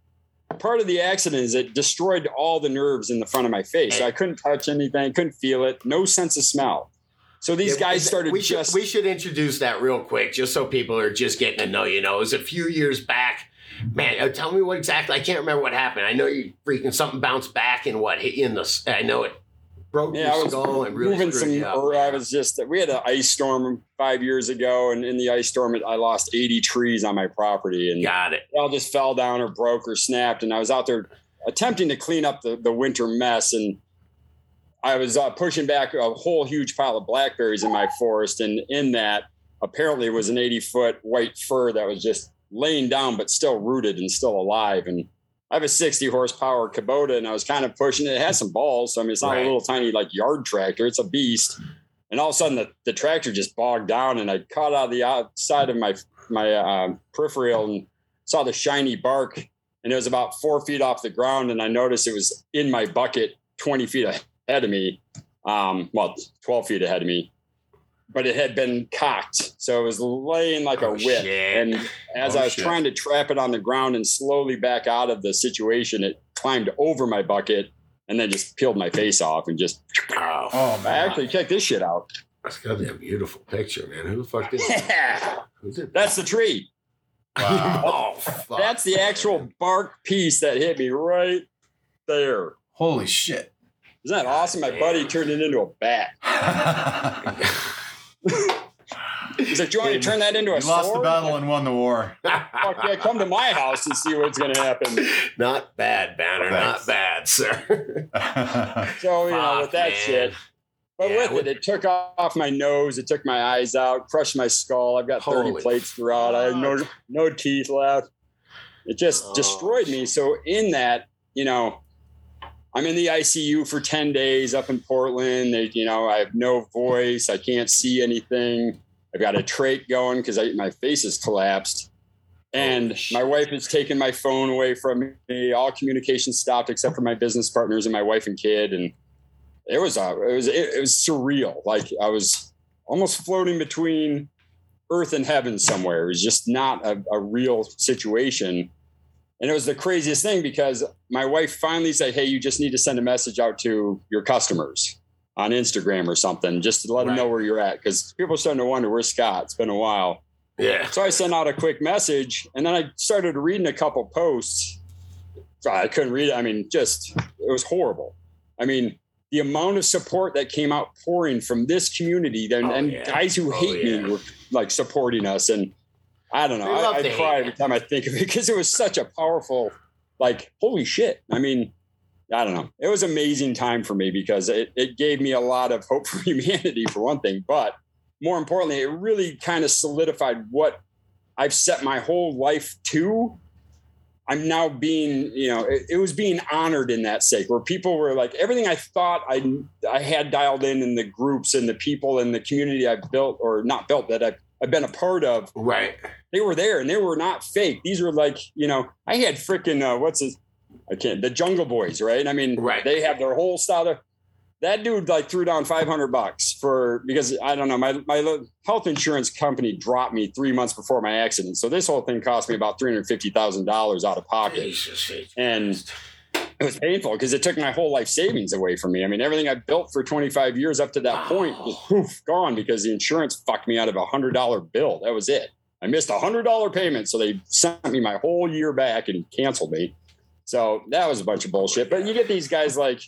part of the accident is it destroyed all the nerves in the front of my face. So I couldn't touch anything, couldn't feel it, no sense of smell. So these yeah, guys started we just... Should, we should introduce that real quick, just so people are just getting to know you. Know, it was a few years back. Man, tell me what exactly... I can't remember what happened. I know you freaking... Something bounced back and what hit you in the... I know it broke yeah, your skull and really moving some, you up. Or I was just... We had an ice storm five years ago, and in the ice storm, I lost eighty trees on my property. And Got it. They all just fell down or broke or snapped, and I was out there attempting to clean up the, the winter mess, and... I was uh, pushing back a whole huge pile of blackberries in my forest. And in that apparently was an eighty foot white fir that was just laying down, but still rooted and still alive. And I have a sixty horsepower Kubota and I was kind of pushing it. It has some balls. So I mean, it's not right. a little tiny like yard tractor. It's a beast. And all of a sudden the, the tractor just bogged down and I caught out of the outside of my, my uh, peripheral and saw the shiny bark. And it was about four feet off the ground. And I noticed it was in my bucket, twenty feet ahead. ahead of me, um, well, twelve feet ahead of me, but it had been cocked. So it was laying like oh, a whip. Shit. And as oh, I was shit. trying to trap it on the ground and slowly back out of the situation, it climbed over my bucket and then just peeled my face off and just, oh, oh man. I actually checked this shit out. That's got to be a beautiful picture, man. Who the fuck did yeah. that? That's the tree. Wow. oh, fuck, That's the actual man. bark piece that hit me right there. Holy shit. Isn't that awesome? My Damn. buddy turned it into a bat. He's like, do you want me to turn that into a you sword? Lost the battle and won the war. Fuck yeah, come to my house and see what's going to happen. Not bad, Banner. Thanks. Not bad, sir. So, you know, Fuck, with that man. shit. But yeah, with what... it, it took off my nose. It took my eyes out, crushed my skull. I've got Holy thirty plates throughout. God. I have no, no teeth left. It just oh, destroyed me. So in that, you know, I'm in the I C U for ten days up in Portland. They, you know, I have no voice. I can't see anything. I've got a trach going because I, my face is collapsed. And my wife has taken my phone away from me. All communication stopped except for my business partners and my wife and kid. And it was uh, it was it, it was surreal. Like I was almost floating between earth and heaven somewhere. It was just not a, a real situation. And it was the craziest thing because my wife finally said, hey, you just need to send a message out to your customers on Instagram or something just to let right. them know where you're at. Because people are starting to wonder, where's Scott? It's been a while. Yeah. So I sent out a quick message and then I started reading a couple posts. I couldn't read it. I mean, just it was horrible. I mean, the amount of support that came out pouring from this community then, oh, and yeah. guys who oh, hate yeah. me were like supporting us. And I don't know. I, I cry every time I think of it because it was such a powerful, like, holy shit. I mean, I don't know. It was an amazing time for me because it, it gave me a lot of hope for humanity, for one thing. But more importantly, it really kind of solidified what I've set my whole life to. I'm now being, you know, it, it was being honored in that sake where people were like, everything I thought I I had dialed in in the groups and the people and the community I've built or not built that I've I've been a part of. Right. They were there and they were not fake. These were like, you know, I had freaking, uh, what's his, I can't, the Jungle Boys, right? I mean, right. they have their whole style. Of, that dude like threw down five hundred bucks for, because I don't know, my, my health insurance company dropped me three months before my accident. So this whole thing cost me about three hundred fifty thousand dollars out of pocket. Jesus, and it was painful because it took my whole life savings away from me. I mean, everything I built for twenty-five years up to that wow. point was poof, gone because the insurance fucked me out of a one hundred dollar bill. That was it. I missed a one hundred dollar payment, so they sent me my whole year back and canceled me. So that was a bunch of bullshit. But you get these guys like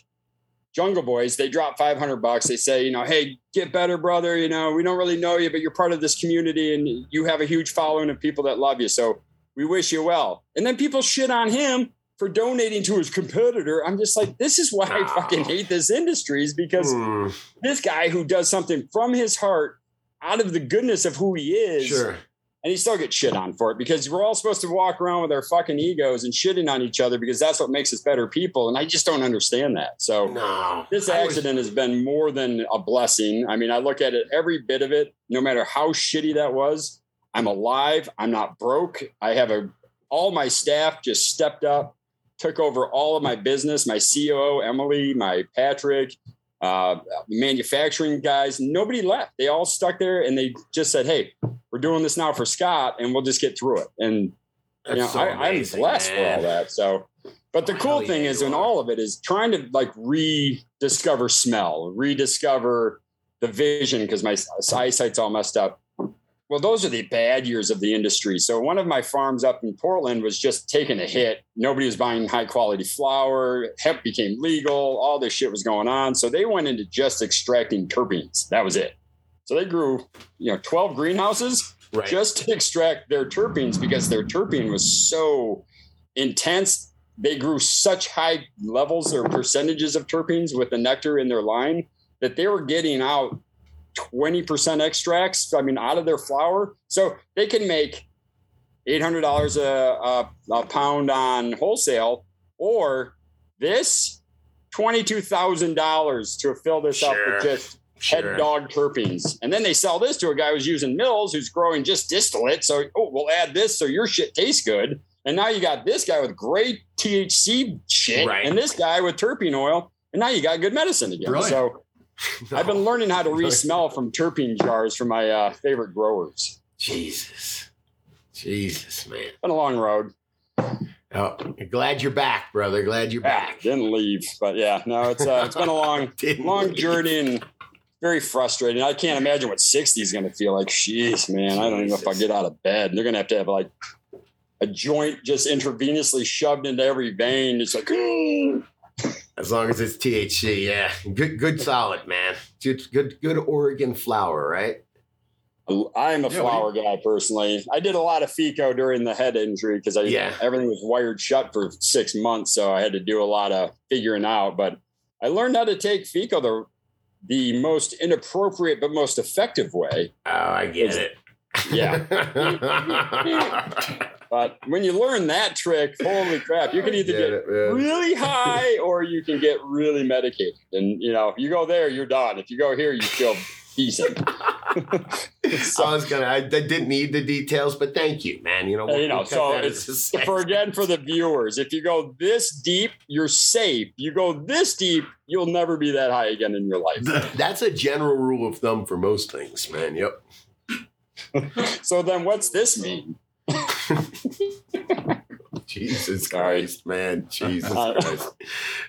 Jungle Boys, they dropped five hundred bucks. They say, you know, hey, get better, brother. You know, we don't really know you, but you're part of this community and you have a huge following of people that love you. So we wish you well. And then people shit on him for donating to his competitor. I'm just like, this is why I fucking hate this industry, is because mm. this guy who does something from his heart, out of the goodness of who he is, sure. and he still gets shit on for it, because we're all supposed to walk around with our fucking egos and shitting on each other because that's what makes us better people. And I just don't understand that. So no, this accident was- has been more than a blessing. I mean, I look at it, every bit of it, no matter how shitty that was, I'm alive. I'm not broke. I have a, all my staff just stepped up, took over all of my business, my C O O, Emily, my Patrick, uh, manufacturing guys, nobody left. They all stuck there and they just said, hey, we're doing this now for Scott and we'll just get through it. And you know, so I, amazing, I'm blessed man. for all that. So, but the cool Hell thing yeah, is in are. all of it is trying to like rediscover smell, rediscover the vision, because my eyesight's all messed up. Well, those are the bad years of the industry. So one of my farms up in Portland was just taking a hit. Nobody was buying high quality flour. Hemp became legal. All this shit was going on. So they went into just extracting terpenes. That was it. So they grew, you know, twelve greenhouses right. just to extract their terpenes, because their terpene was so intense. They grew such high levels or percentages of terpenes with the nectar in their line that they were getting out twenty percent extracts, I mean, out of their flour. So they can make eight hundred dollars a, a, a pound on wholesale, or this twenty-two thousand dollars to fill this sure. up with just head sure. dog terpenes. And then they sell this to a guy who's using mills, who's growing just distillate. So, oh, we'll add this so your shit tastes good. And now you got this guy with great T H C shit right. and this guy with terpene oil. And now you got good medicine again. Brilliant. So No. I've been learning how to re-smell from terpene jars from my uh, favorite growers. Jesus. Jesus, man. It's been a long road. Oh, glad you're back, brother. Glad you're yeah, back. Didn't leave, but yeah, no, it's uh, it's been a long, long leave. journey and very frustrating. I can't imagine what sixty is going to feel like. Jeez, man, Jesus. I don't even know if I get out of bed. They're going to have to have like a joint just intravenously shoved into every vein. It's like, mm. As long as it's T H C, yeah. Good, good, solid, man. Good, good, good Oregon flower, right? I'm a yeah, flower guy, personally. I did a lot of FECO during the head injury because I yeah. everything was wired shut for six months, so I had to do a lot of figuring out. But I learned how to take FECO the, the most inappropriate but most effective way. Oh, I get it. Yeah. But when you learn that trick, holy crap, you can either get, get it, really high or you can get really medicated. And, you know, if you go there, you're done. If you go here, you feel decent. so, I was going to, I didn't need the details, but thank you, man. You know, we'll, you know we'll so it's for again, for the viewers, if you go this deep, you're safe. You go this deep, you'll never be that high again in your life. That's a general rule of thumb for most things, man. Yep. So then what's this mean? Jesus Christ, man. Jesus Christ.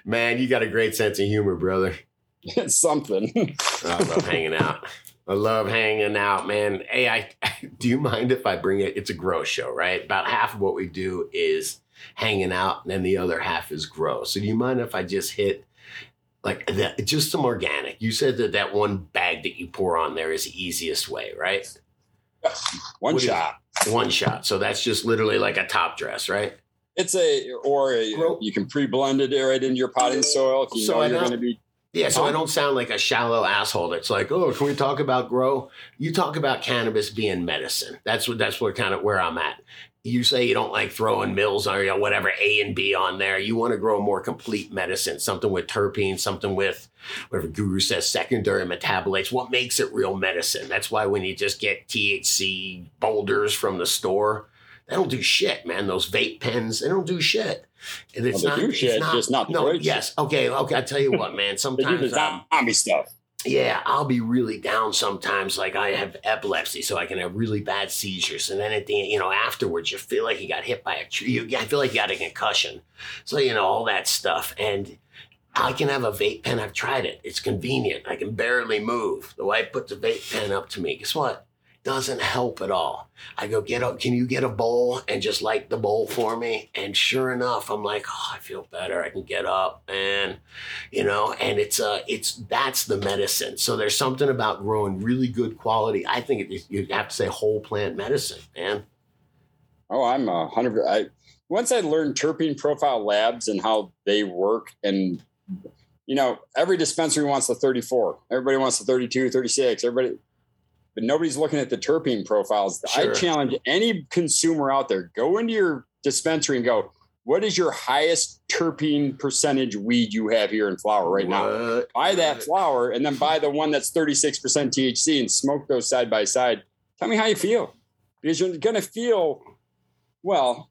Man, you got a great sense of humor, brother. It's something. I love hanging out. I love hanging out, man. Hey, I, I do you mind if I bring it? It's a grow show, right? About half of what we do is hanging out, and then the other half is grow. So do you mind if I just hit like that, just some organic? You said that that one bag that you pour on there is the easiest way, right? One what shot. One shot. So that's just literally like a top dress, right? It's a, or a, you can pre-blend it right into your potting soil. If you so know you're going to be. Yeah. So I don't sound like a shallow asshole. That's like, oh, can we talk about grow? You talk about cannabis being medicine. That's what, that's what kind of where I'm at. You say you don't like throwing mills or, you know, whatever A and B on there. You want to grow more complete medicine, something with terpene, something with whatever Guru says, secondary metabolites. What makes it real medicine? That's why when you just get T H C boulders from the store, they don't do shit, man. Those vape pens, they don't do shit. And it's well, not, do shit, it's not, just not the no, right yes. Shit. Okay. Okay. I'll tell you what, man. Sometimes they do the zombie stuff. Yeah, I'll be really down sometimes. Like I have epilepsy, so I can have really bad seizures. And then at the, you know, afterwards, you feel like you got hit by a tree. You, I feel like you got a concussion. So, you know, all that stuff. And I can have a vape pen. I've tried it. It's convenient. I can barely move. The wife puts a vape pen up to me. Guess what? doesn't help at all. I go, get up, can you get a bowl and just light the bowl for me? And sure enough, I'm like, oh, I feel better. I can get up, and, you know, and it's, uh, it's, that's the medicine. So there's something about growing really good quality. I think it, you have to say whole plant medicine, man. Oh, I'm a hundred. I, once I learned terpene profile labs and how they work, and, you know, every dispensary wants the thirty-four, everybody wants the thirty-two, thirty-six, everybody, but nobody's looking at the terpene profiles. Sure. I challenge any consumer out there, go into your dispensary and go, what is your highest terpene percentage weed you have here in flower right now? What? Buy that flower and then buy the one that's thirty-six percent T H C and smoke those side by side. Tell me how you feel, because you're going to feel, well,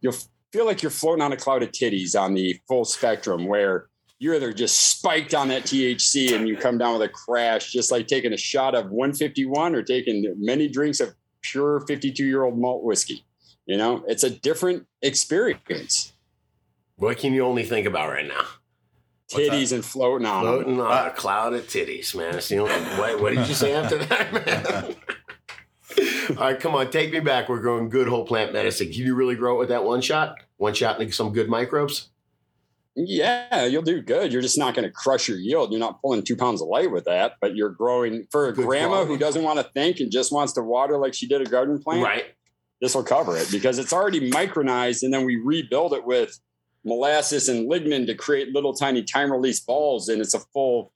you'll feel like you're floating on a cloud of titties on the full spectrum, where you're either just spiked on that T H C and you come down with a crash, just like taking a shot of one fifty-one or taking many drinks of pure fifty-two-year-old malt whiskey. You know, it's a different experience. What can you only think about right now? Titties and floating on Floating them. on a cloud of titties, man. It's the only, what, what did you say after that, man? All right, come on, take me back. We're growing good whole plant medicine. Can you really grow it with that one shot? One shot and some good microbes? Yeah, you'll do good. You're just not going to crush your yield. You're not pulling two pounds of light with that, but you're growing for a good grandma quality. Who doesn't want to think and just wants to water like she did a garden plant. Right. This will cover it because it's already micronized, and then we rebuild it with molasses and lignin to create little tiny time release balls, and it's a full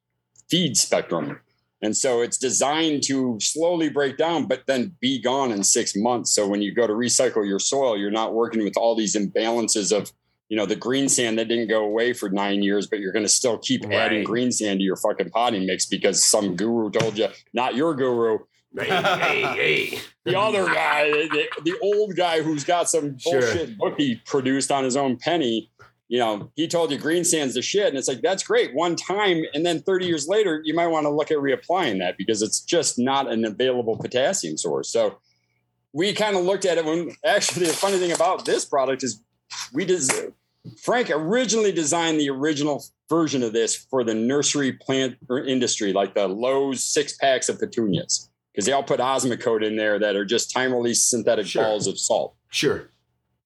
feed spectrum. And so it's designed to slowly break down, but then be gone in six months. So when you go to recycle your soil, you're not working with all these imbalances of, you know, the green sand that didn't go away for nine years, but you're going to still keep right. adding green sand to your fucking potting mix because some guru told you, not your guru, hey, hey, hey. the other guy, the, the old guy who's got some bullshit sure. book he produced on his own penny. You know, he told you green sand's the shit. And it's like, that's great one time. And then thirty years later, you might want to look at reapplying that because it's just not an available potassium source. So we kind of looked at it when actually the funny thing about this product is we just Frank originally designed the original version of this for the nursery plant industry, like the Lowe's six packs of petunias, because they all put Osmocote in there that are just time release synthetic sure. balls of salt. Sure.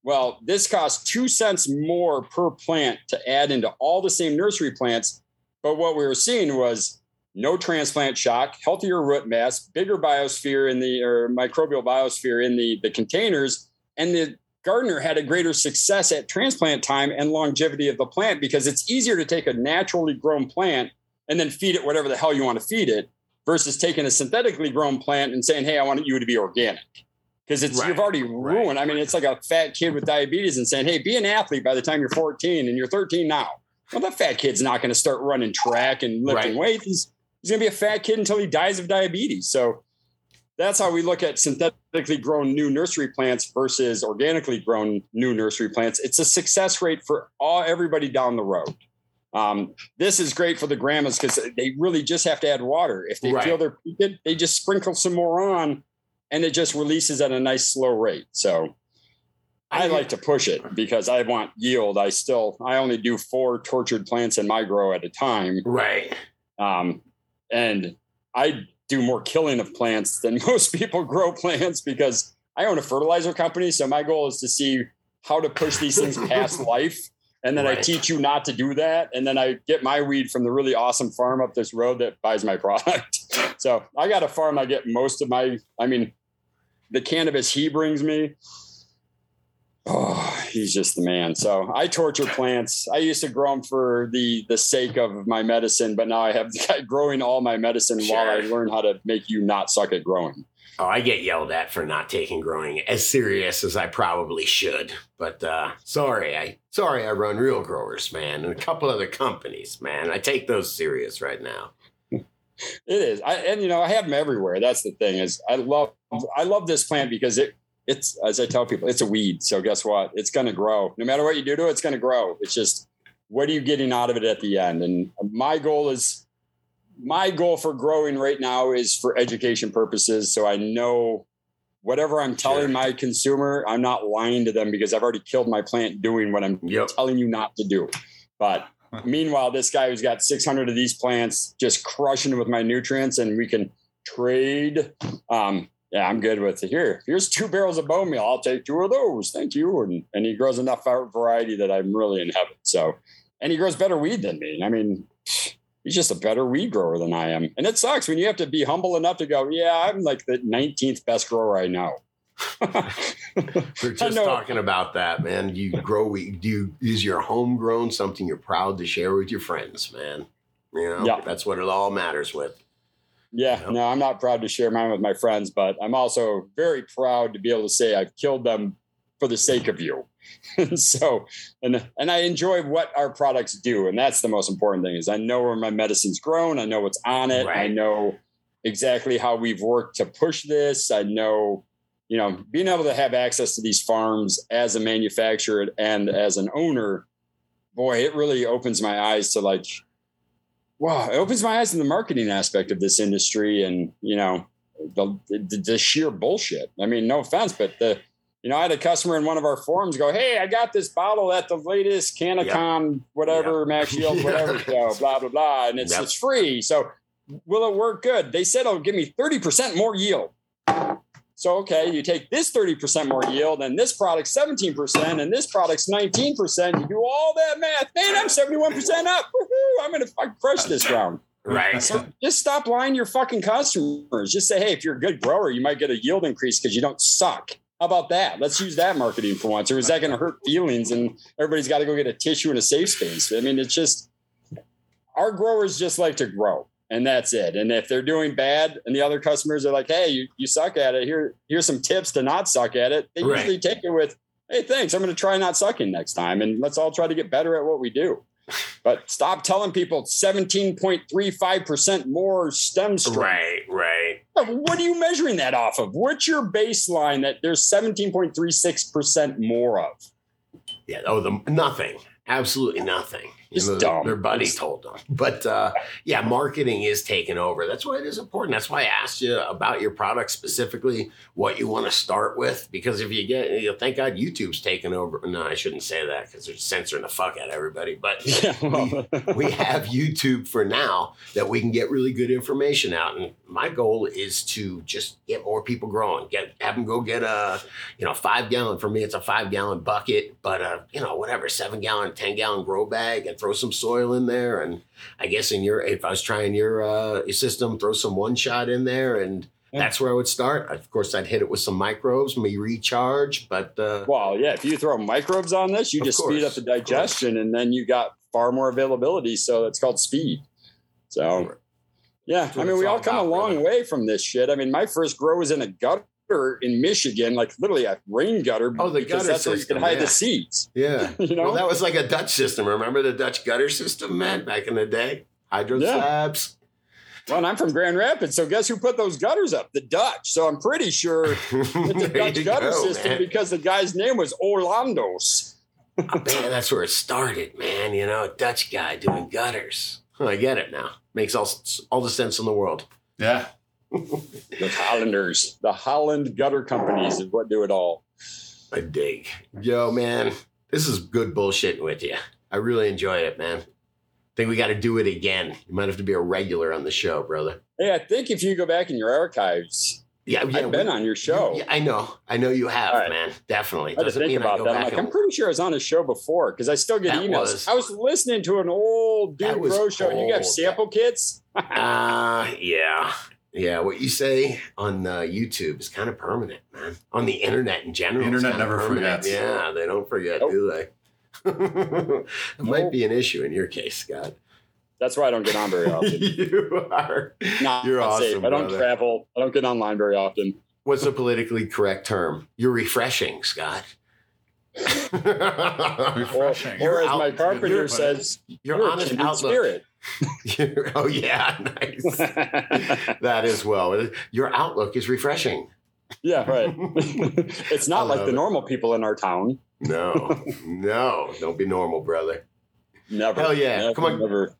Well, this costs two cents more per plant to add into all the same nursery plants. But what we were seeing was no transplant shock, healthier root mass, bigger biosphere in the or microbial biosphere in the, the containers, and the gardener had a greater success at transplant time and longevity of the plant because it's easier to take a naturally grown plant and then feed it whatever the hell you want to feed it versus taking a synthetically grown plant and saying, hey, I want you to be organic because it's right. you've already ruined. Right. I mean, it's like a fat kid with diabetes and saying, hey, be an athlete by the time you're fourteen and you're thirteen now. Well, that fat kid's not going to start running track and lifting right. weights. He's, he's going to be a fat kid until he dies of diabetes. So that's how we look at synthetically grown new nursery plants versus organically grown new nursery plants. It's a success rate for all everybody down the road. Um, this is great for the grandmas because they really just have to add water. If they right. feel they're peaking, they just sprinkle some more on and it just releases at a nice slow rate. So I like to push it because I want yield. I still, I only do four tortured plants in my grow at a time. Right. Um, and I do more killing of plants than most people grow plants because I own a fertilizer company. So my goal is to see how to push these things past life. And then right. I teach you not to do that. And then I get my weed from the really awesome farm up this road that buys my product. So I got a farm. I get most of my, I mean, the cannabis he brings me. Oh, he's just the man. So I torture plants. I used to grow them for the, the sake of my medicine, but now I have growing all my medicine sure. while I learn how to make you not suck at growing. Oh, I get yelled at for not taking growing as serious as I probably should. But uh, sorry, I sorry I run Real Growers, man, and a couple other companies, man. I take those serious right now. It is. I, and, you know, I have them everywhere. That's the thing is I love I love this plant because it. It's, as I tell people, it's a weed. So guess what? It's going to grow. No matter what you do to it, it's going to grow. It's just, what are you getting out of it at the end? And my goal is, my goal for growing right now is for education purposes. So I know whatever I'm telling sure. my consumer, I'm not lying to them because I've already killed my plant doing what I'm yep. telling you not to do. But meanwhile, this guy who's got six hundred of these plants just crushing with my nutrients and we can trade, um, yeah, I'm good with it. Here, here's two barrels of bone meal. I'll take two of those. Thank you. And, and he grows enough variety that I'm really in heaven. So, and he grows better weed than me. I mean, he's just a better weed grower than I am. And it sucks when you have to be humble enough to go, yeah, I'm like the nineteenth best grower I know. We're just talking about that, man. You grow weed. You is your homegrown something you're proud to share with your friends, man. You know, yeah. That's what it all matters with. Yeah, you know? No, I'm not proud to share mine with my friends, but I'm also very proud to be able to say I've killed them for the sake of you. And so, and and I enjoy what our products do, and that's the most important thing. Is I know where my medicine's grown, I know what's on it, right. I know exactly how we've worked to push this. I know. You know, being able to have access to these farms as a manufacturer and as an owner, boy, it really opens my eyes to like, wow, it opens my eyes to the marketing aspect of this industry and, you know, the, the, the sheer bullshit. I mean, no offense, but the, you know, I had a customer in one of our forums go, hey, I got this bottle at the latest Canacon, yep. whatever, yep. Max Yield, whatever, so blah, blah, blah. And it's, yep. it's free. So will it work good? They said, it'll give me thirty percent more yield. So, okay, you take this thirty percent more yield and this product's seventeen percent and this product's nineteen percent. You do all that math. Man, I'm seventy-one percent up. Woo-hoo, I'm going to fucking crush this round. Right. So just stop lying to your fucking customers. Just say, hey, if you're a good grower, you might get a yield increase because you don't suck. How about that? Let's use that marketing for once. Or is that going to hurt feelings and everybody's got to go get a tissue in a safe space? I mean, it's just our growers just like to grow. And that's it. And if they're doing bad and the other customers are like, hey, you, you suck at it. Here, here's some tips to not suck at it. They right. usually take it with, hey, thanks. I'm going to try not sucking next time. And let's all try to get better at what we do. But stop telling people seventeen point three five percent more stem strength. Right, right. What are you measuring that off of? What's your baseline that there's seventeen point three six percent more of? Yeah. Oh, the nothing. Absolutely nothing. It's you know, dumb. Their buddy told them. But uh, yeah, marketing is taking over. That's why it is important. That's why I asked you about your product specifically, what you want to start with. Because if you get, you know, thank God YouTube's taking over. No, I shouldn't say that because they're censoring the fuck out of everybody. But yeah, well. we, we have YouTube for now that we can get really good information out. And my goal is to just get more people growing. Get have them go get a, you know, five gallon. For me, it's a five gallon bucket, but a, you know, whatever, seven gallon, ten gallon grow bag and throw some soil in there, and I guess in your if I was trying your uh system, throw some one shot in there, and yeah. that's where I would start. Of course, I'd hit it with some microbes, me recharge, but uh well, yeah, if you throw microbes on this, you just course, speed up the digestion, and then you got far more availability. So that's called speed. So yeah, I mean, we all come a long way from this shit. I mean, my first grow was in a gutter in Michigan, like literally a rain gutter. Oh, the gutter that's system, where you can hide yeah. the seeds. Yeah. You know, well, that was like a Dutch system. Remember the Dutch gutter system, man, back in the day? Hydro yeah. slabs. Well, and I'm from Grand Rapids, so guess who put those gutters up? The Dutch. So I'm pretty sure it's a Dutch gutter go, system man. Because the guy's name was Orlando's. I bet that's where it started, man. You know, a Dutch guy doing gutters. Oh, I get it now. Makes all all the sense in the world. Yeah. The Hollanders, the Holland gutter companies is what do it all. I dig. Yo, man, this is good bullshitting with you. I really enjoy it, man. I think we got to do it again. You might have to be a regular on the show, brother. Hey, I think if you go back in your archives, yeah, I've yeah, been we, on your show. Yeah, I know. I know you have, right. man. Definitely. Doesn't I think mean about I go that. Back I'm, like, and... I'm pretty sure I was on a show before because I still get that emails. Was... I was listening to an old Dude Grow show. You got sample kits? Ah, uh, yeah. Yeah, what you say on uh, YouTube is kind of permanent, man. On the internet in general. The internet never permanent. Forgets. Yeah, they don't forget, nope. do they? It nope. might be an issue in your case, Scott. That's why I don't get on very often. You are. Not You're awesome, safe. I don't brother. travel. I don't get online very often. What's the politically correct term? You're refreshing, Scott. refreshing. Or, or as out, my carpenter you're, says, you're, you're honest outlook. Spirit. oh yeah, nice. That is well. Your outlook is refreshing. Yeah, right. It's not like the it. normal people in our town. No, no, don't be normal, brother. Never. Hell yeah! Never, Come on, never.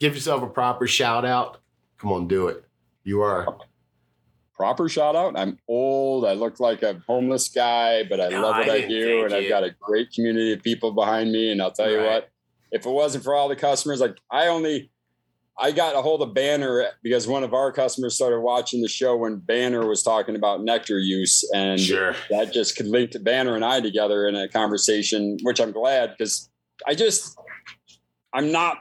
Give yourself a proper shout out. Come on, do it. You are proper shout out. I'm old. I look like a homeless guy, but I no, love what I, I do, and you. I've got a great community of people behind me. And I'll tell right. you what. If it wasn't for all the customers, like I only, I got a hold of Banner because one of our customers started watching the show when Banner was talking about nectar use, and sure. that just could link to Banner and I together in a conversation, which I'm glad, because I just, I'm not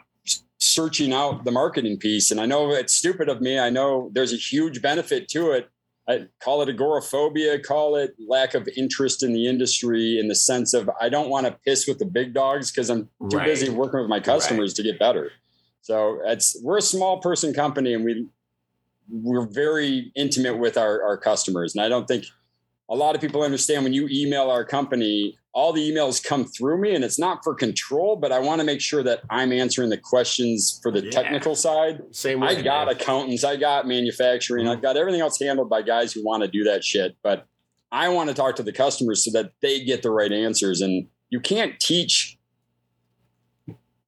searching out the marketing piece. And I know it's stupid of me. I know there's a huge benefit to it. I call it agoraphobia, call it lack of interest in the industry, in the sense of, I don't want to piss with the big dogs because I'm too right. busy working with my customers right. to get better. So it's, we're a small person company, and we, we're very intimate with our, our customers. And I don't think a lot of people understand, when you email our company, all the emails come through me, and it's not for control, but I want to make sure that I'm answering the questions for the yeah. technical side. Same way, I got man. accountants, I got manufacturing, mm-hmm. I've got everything else handled by guys who want to do that shit. But I want to talk to the customers so that they get the right answers. And you can't teach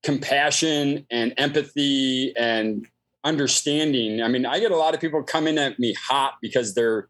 compassion and empathy and understanding. I mean, I get a lot of people coming at me hot because they're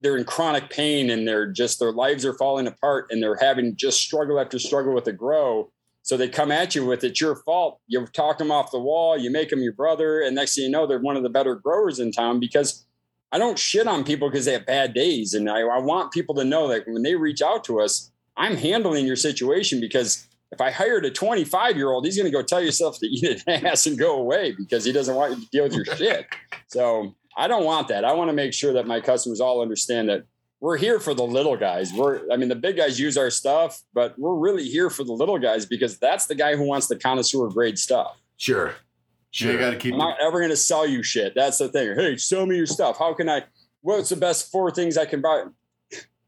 they're in chronic pain, and they're just, their lives are falling apart, and they're having just struggle after struggle with the grow. So they come at you with, it's your fault. You talk them off the wall, you make them your brother. And next thing you know, they're one of the better growers in town, because I don't shit on people because they have bad days. And I, I want people to know that when they reach out to us, I'm handling your situation, because if I hired a twenty-five year old, he's going to go tell yourself to eat an ass and go away because he doesn't want you to deal with your shit. So I don't want that. I want to make sure that my customers all understand that we're here for the little guys. We're, I mean, the big guys use our stuff, but we're really here for the little guys, because that's the guy who wants the connoisseur grade stuff. Sure. Sure. You got to keep, I'm not ever going to sell you shit. That's the thing. Hey, show me your stuff. How can I, what's the best four things I can buy?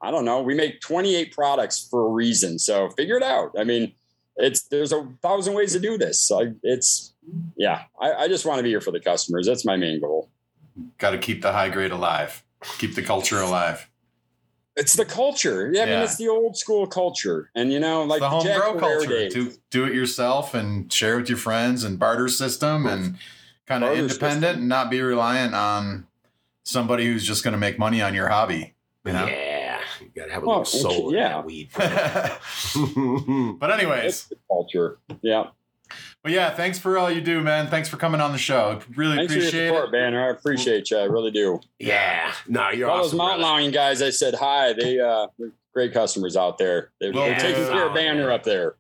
I don't know. We make twenty-eight products for a reason. So figure it out. I mean, it's, there's a thousand ways to do this. So it's, yeah, I, I just want to be here for the customers. That's my main goal. Got to keep the high grade alive, keep the culture alive. It's the culture. Yeah, yeah. I mean, it's the old school culture. And, you know, like the homegrown culture, do, do it yourself and share with your friends, and barter system, and kind of independent system. And not be reliant on somebody who's just going to make money on your hobby. You know? Yeah. You got to have a well, little soul in yeah. that weed. But anyways. Culture. Yeah. But yeah, thanks for all you do, man. Thanks for coming on the show. Really thanks appreciate for your support, it. Banner. I appreciate you. I really do. Yeah. No, you're all awesome. All those Mountain Lion guys, I said hi. They uh, great customers out there. They're yeah, taking care of Banner up there.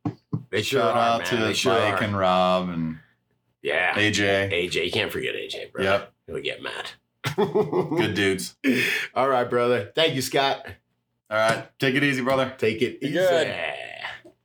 They sure shout are, out man. to they Mike sure and Rob and yeah, A J. A J, you can't forget A J, bro. Yep, he'll get mad. Good dudes. All right, brother. Thank you, Scott. All right, take it easy, brother. Take it easy. Good.